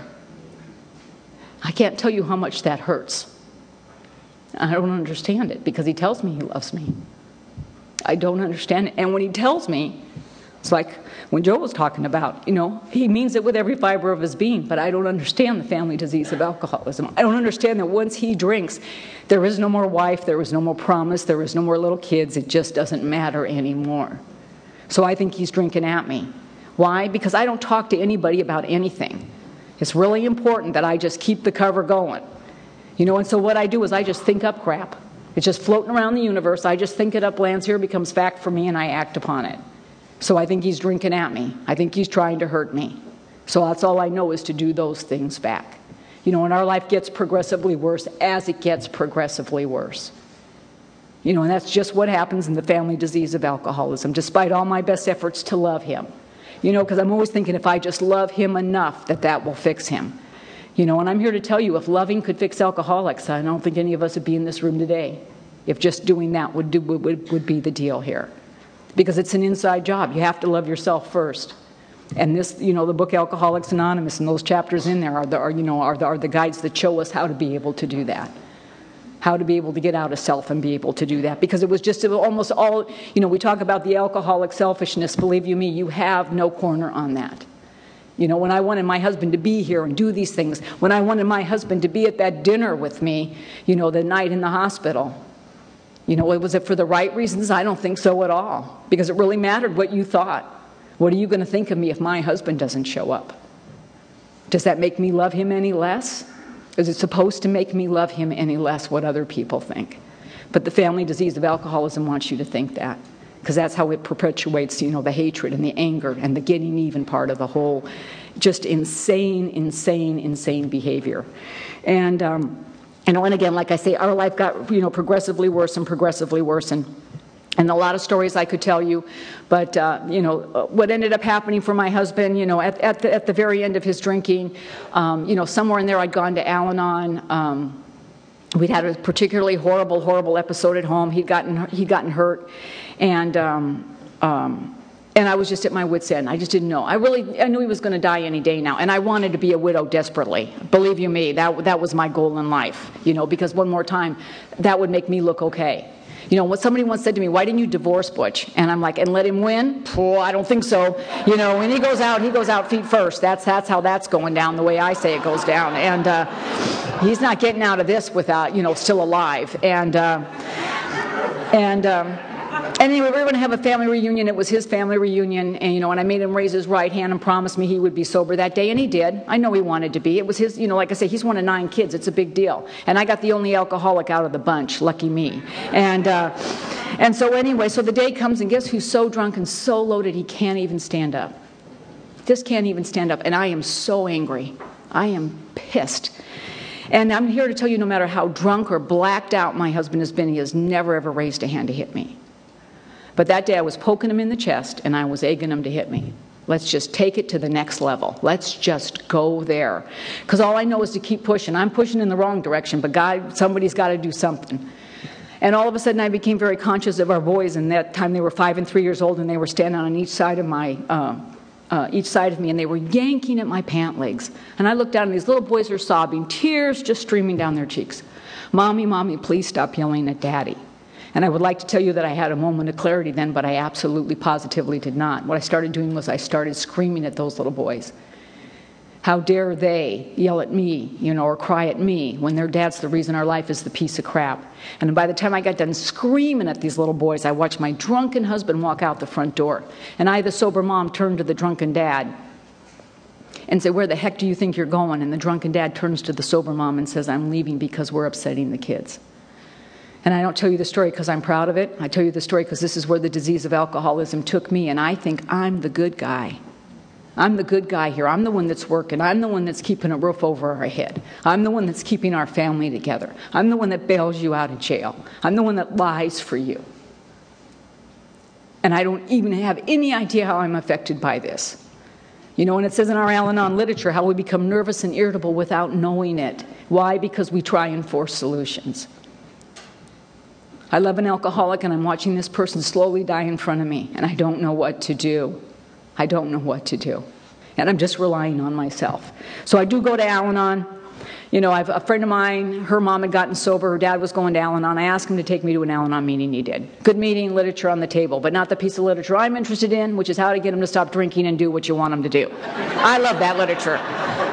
I can't tell you how much that hurts. I don't understand it, because he tells me he loves me. I don't understand it. And when he tells me, it's like when Joe was talking about, he means it with every fiber of his being, but I don't understand the family disease of alcoholism. I don't understand that once he drinks, there is no more wife, there is no more promise, there is no more little kids. It just doesn't matter anymore. So I think he's drinking at me. Why? Because I don't talk to anybody about anything. It's really important that I just keep the cover going. And so what I do is I just think up crap. It's just floating around the universe. I just think it up, lands here, becomes fact for me, and I act upon it. So I think he's drinking at me. I think he's trying to hurt me. So that's all I know is to do those things back. And our life gets progressively worse as it gets progressively worse. And that's just what happens in the family disease of alcoholism, despite all my best efforts to love him. Because I'm always thinking if I just love him enough, that will fix him. And I'm here to tell you, if loving could fix alcoholics, I don't think any of us would be in this room today. If just doing that would be the deal here. Because it's an inside job. You have to love yourself first. And this, the book Alcoholics Anonymous and those chapters in there are the guides that show us how to be able to do that. How to be able to get out of self and be able to do that. Because it was almost all we talk about the alcoholic selfishness. Believe you me, you have no corner on that. When I wanted my husband to be here and do these things, when I wanted my husband to be at that dinner with me, the night in the hospital, was it for the right reasons? I don't think so at all. Because it really mattered what you thought. What are you going to think of me if my husband doesn't show up? Does that make me love him any less? Is it supposed to make me love him any less what other people think? But the family disease of alcoholism wants you to think that, because that's how it perpetuates, the hatred and the anger and the getting even part of the whole just insane behavior. And again, like I say, our life got, progressively worse and progressively worse. And a lot of stories I could tell you, but what ended up happening for my husband, at the very end of his drinking, somewhere in there I'd gone to Al-Anon. We'd had a particularly horrible episode at home. He'd gotten hurt, and And I was just at my wit's end. I just didn't know. I knew he was going to die any day now. And I wanted to be a widow desperately. Believe you me, that was my goal in life, you know, because one more time, that would make me look okay. You know, what somebody once said to me, why didn't you divorce Butch? And I'm like, and let him win? Oh, I don't think so. You know, when he goes out feet first. That's how that's going down, the way I say it goes down. And he's not getting out of this without, you know, still alive. And anyway, we were going to have a family reunion. It was his family reunion, and you know, and I made him raise his right hand and promised me he would be sober that day, and he did. I know he wanted to be. It was his, you know, like I say, he's one of 9 kids. It's a big deal, and I got the only alcoholic out of the bunch. Lucky me. And so anyway, so the day comes, and guess who's so drunk and so loaded he can't even stand up. Just can't even stand up, and I am so angry. I am pissed. And I'm here to tell you, no matter how drunk or blacked out my husband has been, he has never, ever raised a hand to hit me. But that day I was poking him in the chest and I was egging him to hit me. Let's just take it to the next level. Let's just go there. Because all I know is to keep pushing. I'm pushing in the wrong direction, but God, somebody's got to do something. And all of a sudden I became very conscious of our boys, and that time they were 5 and 3 years old, and they were standing on each side of me, and they were yanking at my pant legs. And I looked down, and these little boys are sobbing, tears just streaming down their cheeks. Mommy, mommy, please stop yelling at daddy. And I would like to tell you that I had a moment of clarity then, but I absolutely positively did not. What I started doing was I started screaming at those little boys. How dare they yell at me, you know, or cry at me when their dad's the reason our life is the piece of crap. And by the time I got done screaming at these little boys, I watched my drunken husband walk out the front door. And I, the sober mom, turned to the drunken dad and said, where the heck do you think you're going? And the drunken dad turns to the sober mom and says, I'm leaving because we're upsetting the kids. And I don't tell you the story because I'm proud of it. I tell you the story because this is where the disease of alcoholism took me, and I think I'm the good guy. I'm the good guy here. I'm the one that's working. I'm the one that's keeping a roof over our head. I'm the one that's keeping our family together. I'm the one that bails you out of jail. I'm the one that lies for you. And I don't even have any idea how I'm affected by this. You know, and it says in our Al-Anon literature how we become nervous and irritable without knowing it. Why? Because we try and force solutions. I love an alcoholic, and I'm watching this person slowly die in front of me, and I don't know what to do. I don't know what to do. And I'm just relying on myself. So I do go to Al-Anon. You know, a friend of mine, her mom had gotten sober. Her dad was going to Al-Anon. I asked him to take me to an Al-Anon meeting. He did. Good meeting, literature on the table, but not the piece of literature I'm interested in, which is how to get them to stop drinking and do what you want them to do. I love that literature.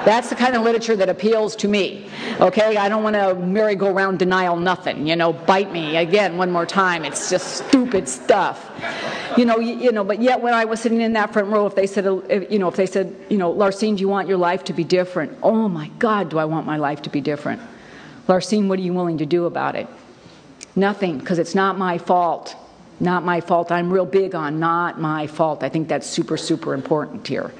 That's the kind of literature that appeals to me, okay? I don't want to merry-go-round denial nothing, you know, bite me again one more time. It's just stupid stuff. You know, but yet when I was sitting in that front row, if they said, Larsine, do you want your life to be different? Oh my God, do I want my life to be different? Larsine, what are you willing to do about it? Nothing, because it's not my fault. Not my fault. I'm real big on not my fault. I think that's super, super important here.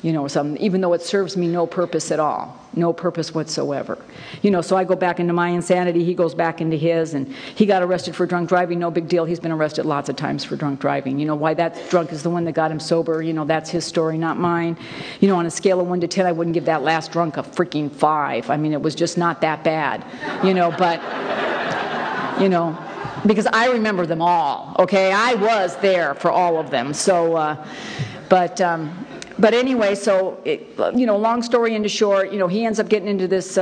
You know, even though it serves me no purpose at all, no purpose whatsoever. You know, so I go back into my insanity, he goes back into his, and he got arrested for drunk driving, no big deal. He's been arrested lots of times for drunk driving. You know, why that drunk is the one that got him sober, you know, that's his story, not mine. You know, on a scale of 1 to 10, I wouldn't give that last drunk a freaking 5. I mean, it was just not that bad, you know, but, you know, because I remember them all, okay? I was there for all of them, so, But anyway, so, you know, long story into short, you know, he ends up getting into this,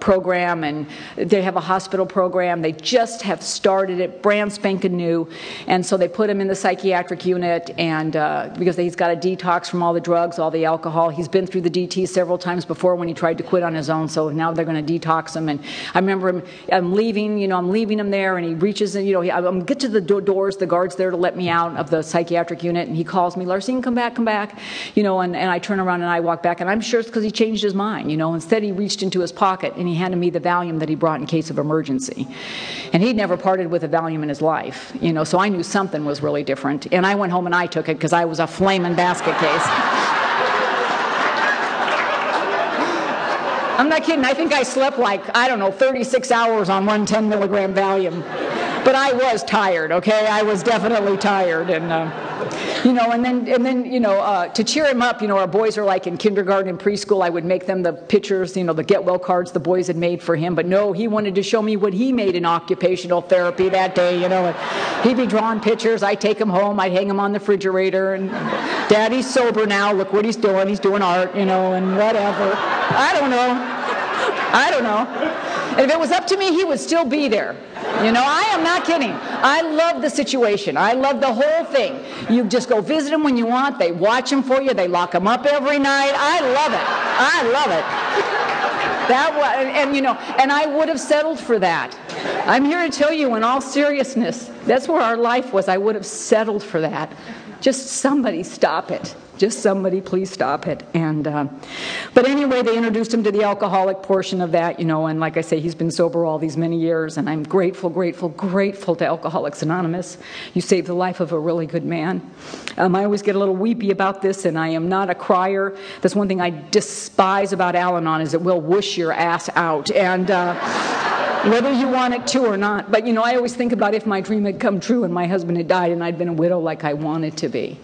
program, and they have a hospital program. They just have started it, brand spanking new, and so they put him in the psychiatric unit, and because he's got a detox from all the drugs, all the alcohol. He's been through the DT several times before when he tried to quit on his own, so now they're going to detox him. And I remember him, I'm leaving him there, and he reaches, and, you know, I'm get to the doors, the guard's there to let me out of the psychiatric unit, and he calls me, Larsine, come back, you know, and I turn around and I walk back, and I'm sure it's because he changed his mind, you know. Instead, he reached into his pocket and he handed me the Valium that he brought in case of emergency, and he'd never parted with a Valium in his life, you know, so I knew something was really different, and I went home and I took it because I was a flaming basket case. I'm not kidding. I think I slept like, 36 hours on one 10 milligram Valium, but I was tired, okay? I was definitely tired, and You know, and then you know, to cheer him up, you know, our boys are like in kindergarten and preschool. I would make them the pictures, you know, the get well cards the boys had made for him. But no, he wanted to show me what he made in occupational therapy that day. You know, and he'd be drawing pictures. I'd take him home. I'd hang him on the refrigerator. And Daddy's sober now. Look what he's doing. He's doing art, you know, and whatever. I don't know. And if it was up to me, he would still be there. You know, I am not kidding. I love the situation. I love the whole thing. You just go visit them when you want. They watch them for you. They lock them up every night. I love it. And I would have settled for that. I'm here to tell you in all seriousness, that's where our life was. I would have settled for that. Just somebody stop it. Just somebody, please stop it. And, but anyway, they introduced him to the alcoholic portion of that, you know, and like I say, he's been sober all these many years, and I'm grateful to Alcoholics Anonymous. You saved the life of a really good man. I always get a little weepy about this, and I am not a crier. That's one thing I despise about Al-Anon is it will whoosh your ass out, and whether you want it to or not. But, you know, I always think about if my dream had come true and my husband had died and I'd been a widow like I wanted to be.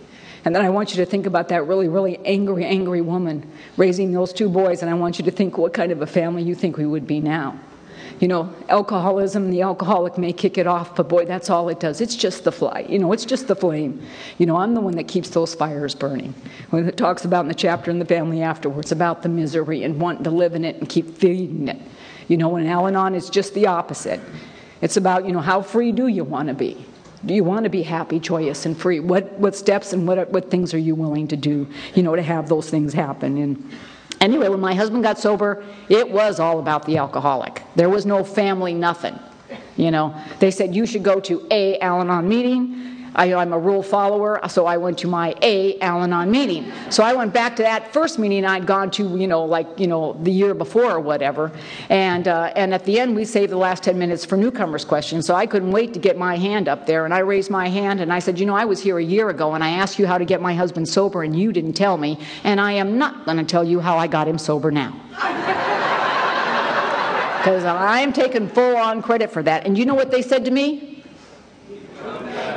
And then I want you to think about that really, really angry, angry woman raising those two boys, and I want you to think what kind of a family you think we would be now. You know, alcoholism, the alcoholic may kick it off, but boy, that's all it does. It's just the fly. You know, it's just the flame. You know, I'm the one that keeps those fires burning. When it talks about in the chapter in the family afterwards about the misery and wanting to live in it and keep feeding it. You know, in Al-Anon, it's just the opposite. It's about, you know, how free do you want to be? Do you want to be happy, joyous, and free? What steps and what things are you willing to do, you know, to have those things happen? And anyway, when my husband got sober, it was all about the alcoholic. There was no family, nothing. You know, they said you should go to a Al-Anon meeting. I'm a rule follower, so I went to my A Al-Anon meeting. So I went back to that first meeting I'd gone to, you know, like, you know, the year before or whatever. And at the end, we saved the last 10 minutes for newcomers questions. So I couldn't wait to get my hand up there. And I raised my hand and I said, you know, I was here a year ago and I asked you how to get my husband sober and you didn't tell me. And I am not going to tell you how I got him sober now. Because I'm taking full on credit for that. And you know what they said to me?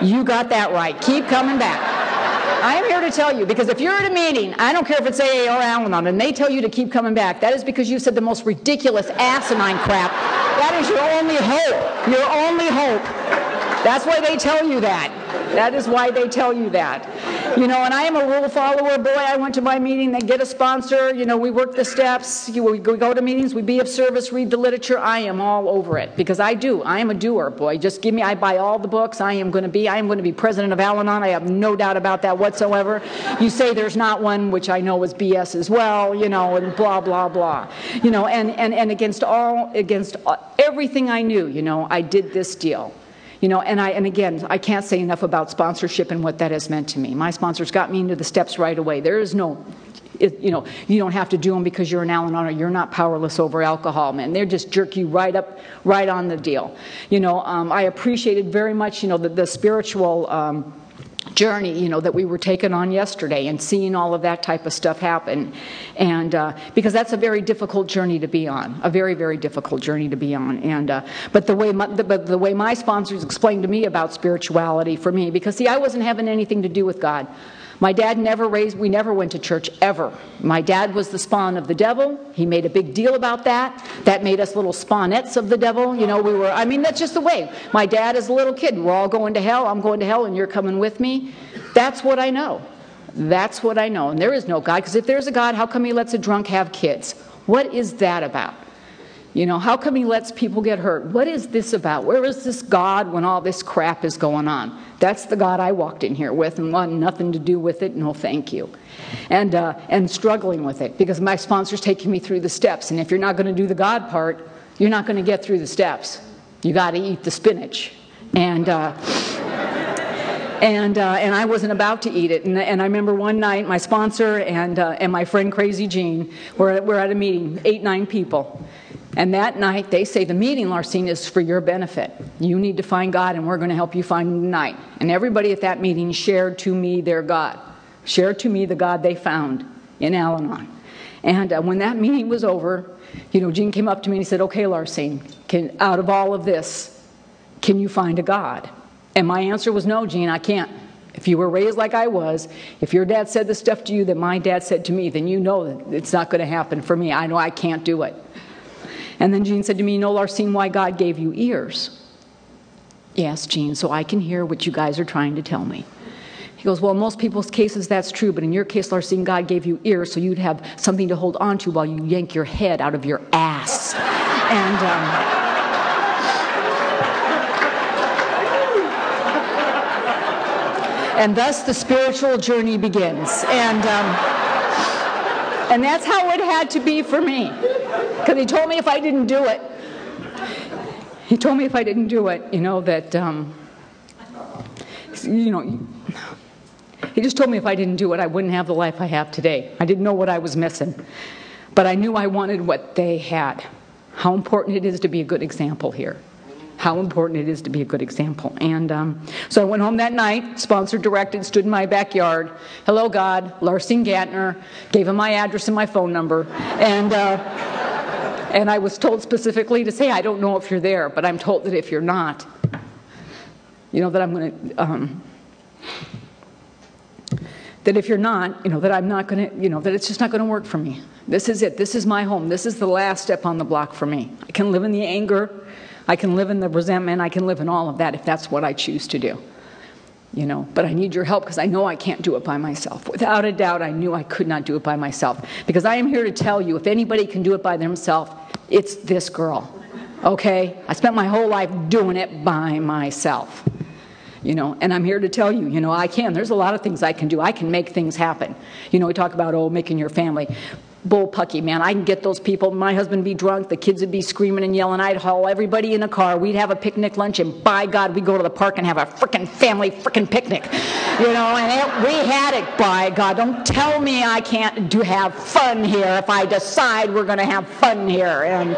You got that right. Keep coming back. I am here to tell you, because if you're at a meeting, I don't care if it's AA or Al-Anon, and they tell you to keep coming back, that is because you said the most ridiculous asinine crap. That is your only hope. Your only hope. That's why they tell you that. That is why they tell you that. You know, and I am a rule follower. Boy, I went to my meeting. They get a sponsor. You know, we work the steps. We go to meetings. We be of service, read the literature. I am all over it because I do. I am a doer, boy. Just give me, I buy all the books. I am going to be president of Al-Anon. I have no doubt about that whatsoever. You say there's not one, which I know is BS as well, you know, and blah, blah, blah. You know, and against everything I knew, you know, I did this deal. You know, and again, I can't say enough about sponsorship and what that has meant to me. My sponsors got me into the steps right away. There is no, you know, you don't have to do them because you're an Al-Anon or you're not powerless over alcohol, man. They just jerk you right up, right on the deal. You know, I appreciated very much, you know, the spiritual journey, you know, that we were taken on yesterday and seeing all of that type of stuff happen. And because that's a very difficult journey to be on, a very, very difficult journey to be on. And but the way my sponsors explained to me about spirituality for me, because see, I wasn't having anything to do with God. My dad we never went to church, ever. My dad was the spawn of the devil. He made a big deal about that. That made us little spawnettes of the devil. You know, that's just the way. My dad is a little kid. We're all going to hell. I'm going to hell, and you're coming with me. That's what I know. That's what I know. And there is no God, because if there's a God, how come he lets a drunk have kids? What is that about? You know, how come he lets people get hurt? What is this about? Where is this God when all this crap is going on? That's the God I walked in here with and wanted nothing to do with it. No, thank you. And struggling with it because my sponsor's taking me through the steps. And if you're not going to do the God part, you're not going to get through the steps. You got to eat the spinach. And I wasn't about to eat it. And I remember one night my sponsor and my friend Crazy Jean were at a meeting, 8, 9 people. And that night, they say, the meeting, Larsine, is for your benefit. You need to find God, and we're going to help you find him tonight. And everybody at that meeting shared to me their God, shared to me the God they found in Al-Anon. And when that meeting was over, you know, Gene came up to me and he said, okay, Larsine, out of all of this, can you find a God? And my answer was, no, Gene, I can't. If you were raised like I was, if your dad said the stuff to you that my dad said to me, then you know that it's not going to happen for me. I know I can't do it. And then Jean said to me, you know, Larsine, why God gave you ears? Yes, Jean, so I can hear what you guys are trying to tell me. He goes, well, in most people's cases that's true, but in your case, Larsine, God gave you ears so you'd have something to hold on to while you yank your head out of your ass. And... and thus the spiritual journey begins. And that's how it had to be for me. Because he told me if I didn't do it, you know, that, you know, he just told me if I didn't do it, I wouldn't have the life I have today. I didn't know what I was missing. But I knew I wanted what they had. How important it is to be a good example here. And so I went home that night, sponsored, directed, stood in my backyard. Hello, God, Larsine Gatner, gave him my address and my phone number. And I was told specifically to say, I don't know if you're there, but I'm told that if you're not, you know, that I'm going to, that if you're not, you know, that I'm not going to, you know, that it's just not going to work for me. This is it. This is my home. This is the last step on the block for me. I can live in the anger. I can live in the resentment, I can live in all of that if that's what I choose to do, you know. But I need your help because I know I can't do it by myself. Without a doubt, I knew I could not do it by myself. Because I am here to tell you, if anybody can do it by themselves, it's this girl, okay? I spent my whole life doing it by myself, you know. And I'm here to tell you, you know, I can. There's a lot of things I can do. I can make things happen. You know, we talk about, oh, making your family. Bullpucky, man. I can get those people. My husband would be drunk. The kids would be screaming and yelling. I'd haul everybody in a car. We'd have a picnic lunch, and by God, we'd go to the park and have a frickin' family frickin' picnic. You know, and we had it, by God. Don't tell me I can't have fun here if I decide we're going to have fun here. And,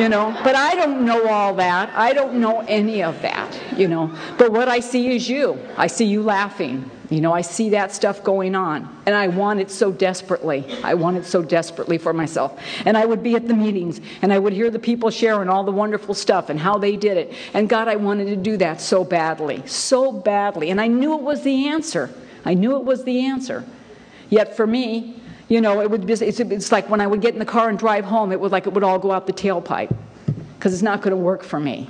you know, but I don't know all that. I don't know any of that, you know. But what I see is you. I see you laughing. You know, I see that stuff going on, and I want it so desperately. I want it so desperately for myself. And I would be at the meetings, and I would hear the people sharing all the wonderful stuff and how they did it. And God, I wanted to do that so badly, so badly. And I knew it was the answer. I knew it was the answer. Yet for me, you know, it would it's like when I would get in the car and drive home, it would all go out the tailpipe because it's not going to work for me.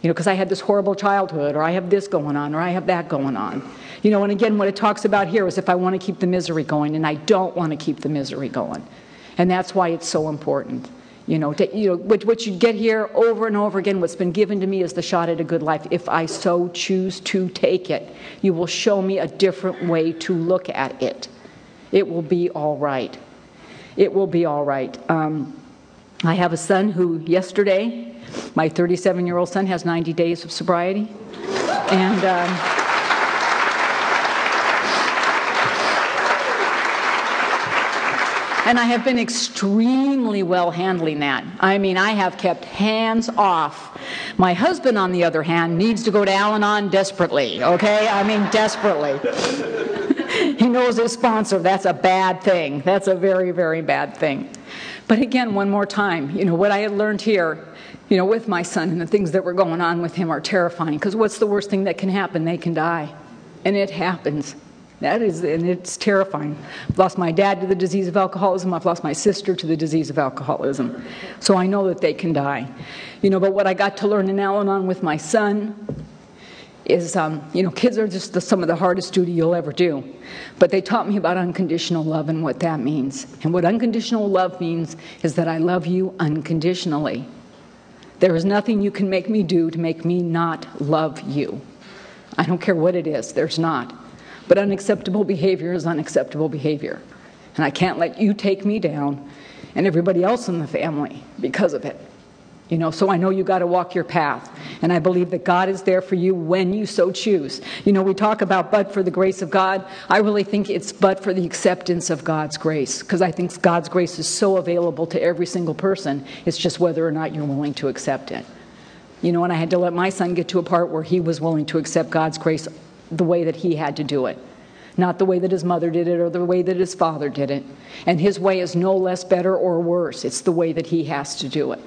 You know, because I had this horrible childhood, or I have this going on, or I have that going on. You know, and again, what it talks about here is if I want to keep the misery going, and I don't want to keep the misery going. And that's why it's so important. You know, what you get here over and over again, what's been given to me is the shot at a good life. If I so choose to take it, you will show me a different way to look at it. It will be all right. It will be all right. I have a son who yesterday, my 37-year-old son has 90 days of sobriety. And... and I have been extremely well handling that. I mean, I have kept hands off. My husband, on the other hand, needs to go to Al-Anon desperately, okay? I mean, desperately. He knows his sponsor. That's a bad thing. That's a very, very bad thing. But again, one more time, you know, what I had learned here, you know, with my son and the things that were going on with him are terrifying, because what's the worst thing that can happen? They can die. And it happens. That is, and it's terrifying. I've lost my dad to the disease of alcoholism. I've lost my sister to the disease of alcoholism. So I know that they can die. You know, but what I got to learn in Al-Anon with my son is, you know, kids are just some of the hardest duty you'll ever do. But they taught me about unconditional love and what that means. And what unconditional love means is that I love you unconditionally. There is nothing you can make me do to make me not love you. I don't care what it is. There's not. But unacceptable behavior is unacceptable behavior. And I can't let you take me down and everybody else in the family because of it. You know, so I know you got to walk your path. And I believe that God is there for you when you so choose. You know, we talk about but for the grace of God. I really think it's but for the acceptance of God's grace. Because I think God's grace is so available to every single person. It's just whether or not you're willing to accept it. You know, and I had to let my son get to a part where he was willing to accept God's grace the way that he had to do it, not the way that his mother did it or the way that his father did it. And his way is no less better or worse. It's the way that he has to do it.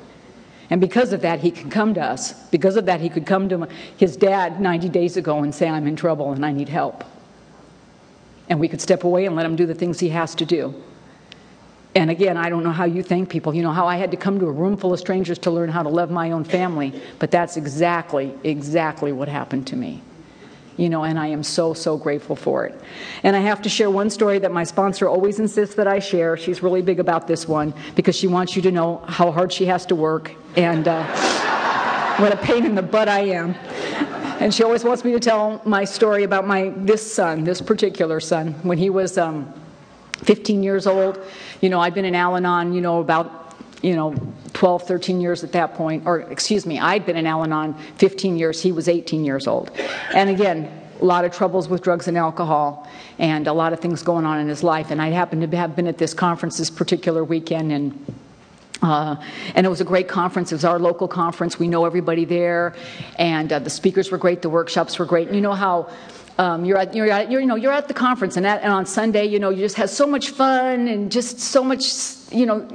And because of that, he can come to us. Because of that, he could come to his dad 90 days ago and say, I'm in trouble and I need help. And we could step away and let him do the things he has to do. And again, I don't know how you thank people. You know how I had to come to a room full of strangers to learn how to love my own family. But that's exactly what happened to me. You know, and I am so, so grateful for it. And I have to share one story that my sponsor always insists that I share. She's really big about this one because she wants you to know how hard she has to work and what a pain in the butt I am. And she always wants me to tell my story about this particular son, when he was 15 years old. You know, I'd been in Al-Anon, about 12, 13 years at that point, or excuse me, I'd been in Al-Anon 15 years, he was 18 years old. And again, a lot of troubles with drugs and alcohol, and a lot of things going on in his life. And I happened to have been at this conference this particular weekend, and it was a great conference. It was our local conference. We know everybody there, and the speakers were great, the workshops were great. And you know how you're at the conference, and on Sunday, you just have so much fun and just so much,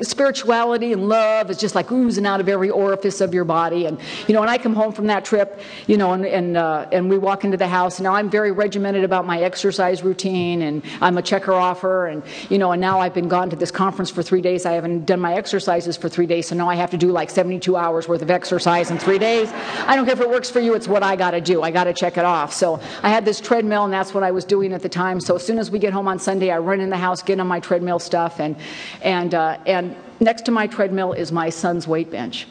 spirituality and love is just like oozing out of every orifice of your body. And, and I come home from that trip, and we walk into the house. And now I'm very regimented about my exercise routine, and I'm a checker-offer. And, and now I've been gone to this conference for 3 days. I haven't done my exercises for 3 days. So now I have to do like 72 hours worth of exercise in 3 days. I don't care if it works for you. It's what I got to do. I got to check it off. So I had this treadmill, and that's what I was doing at the time. So as soon as we get home on Sunday, I run in the house, get on my treadmill stuff, and next to my treadmill is my son's weight bench.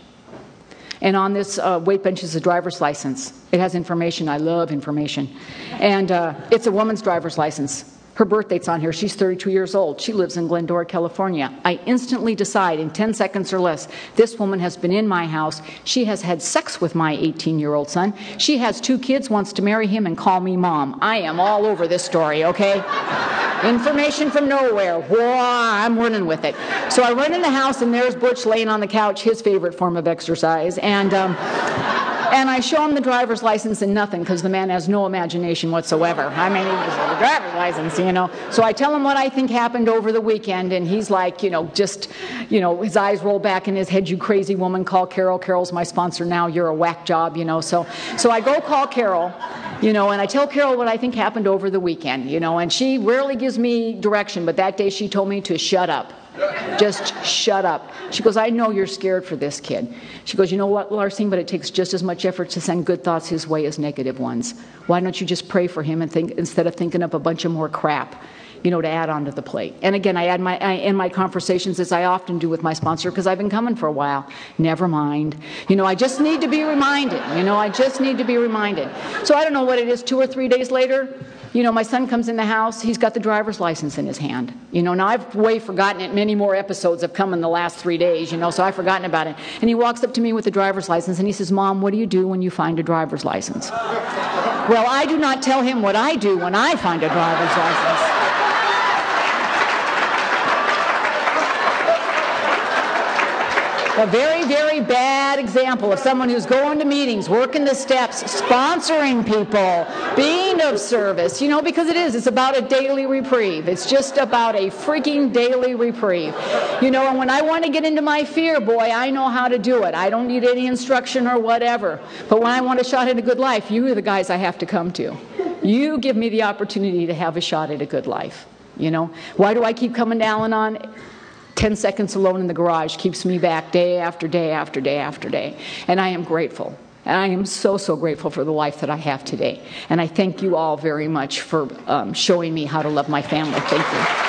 And on this weight bench is a driver's license. It has information. I love information. And it's a woman's driver's license. Her birthdate's on here. She's 32 years old. She lives in Glendora, California. I instantly decide in 10 seconds or less, this woman has been in my house. She has had sex with my 18-year-old son. She has 2 kids, wants to marry him, and call me mom. I am all over this story, okay? Information from nowhere. Whoa, I'm running with it. So I run in the house, and there's Butch laying on the couch, his favorite form of exercise. And and I show him the driver's license and nothing, because the man has no imagination whatsoever. I mean, he just has a driver's license, So I tell him what I think happened over the weekend, and he's like, his eyes roll back in his head, you crazy woman, call Carol. Carol's my sponsor now. You're a whack job, So I go call Carol, and I tell Carol what I think happened over the weekend, and she rarely gives me direction, but that day she told me to shut up. Just shut up. She goes, I know you're scared for this kid. She goes, you know what, Larsine, but it takes just as much effort to send good thoughts his way as negative ones. Why don't you just pray for him and think, instead of thinking up a bunch of more crap, to add onto the plate. And again, I end my conversations as I often do with my sponsor, because I've been coming for a while. Never mind. I just need to be reminded. I just need to be reminded. So I don't know what it is, 2 or 3 days later, my son comes in the house. He's got the driver's license in his hand. Now I've way forgotten it. Many more episodes have come in the last 3 days, so I've forgotten about it. And he walks up to me with the driver's license, and he says, Mom, what do you do when you find a driver's license? Well, I do not tell him what I do when I find a driver's license. A very, very bad example of someone who's going to meetings, working the steps, sponsoring people, being of service, because it's about a daily reprieve. It's just about a freaking daily reprieve. And when I want to get into my fear, boy, I know how to do it. I don't need any instruction or whatever. But when I want a shot at a good life, you are the guys I have to come to. You give me the opportunity to have a shot at a good life. Why do I keep coming to Al-Anon? 10 seconds alone in the garage keeps me back day after day after day after day. And I am grateful. And I am so, so grateful for the life that I have today. And I thank you all very much for showing me how to love my family. Thank you.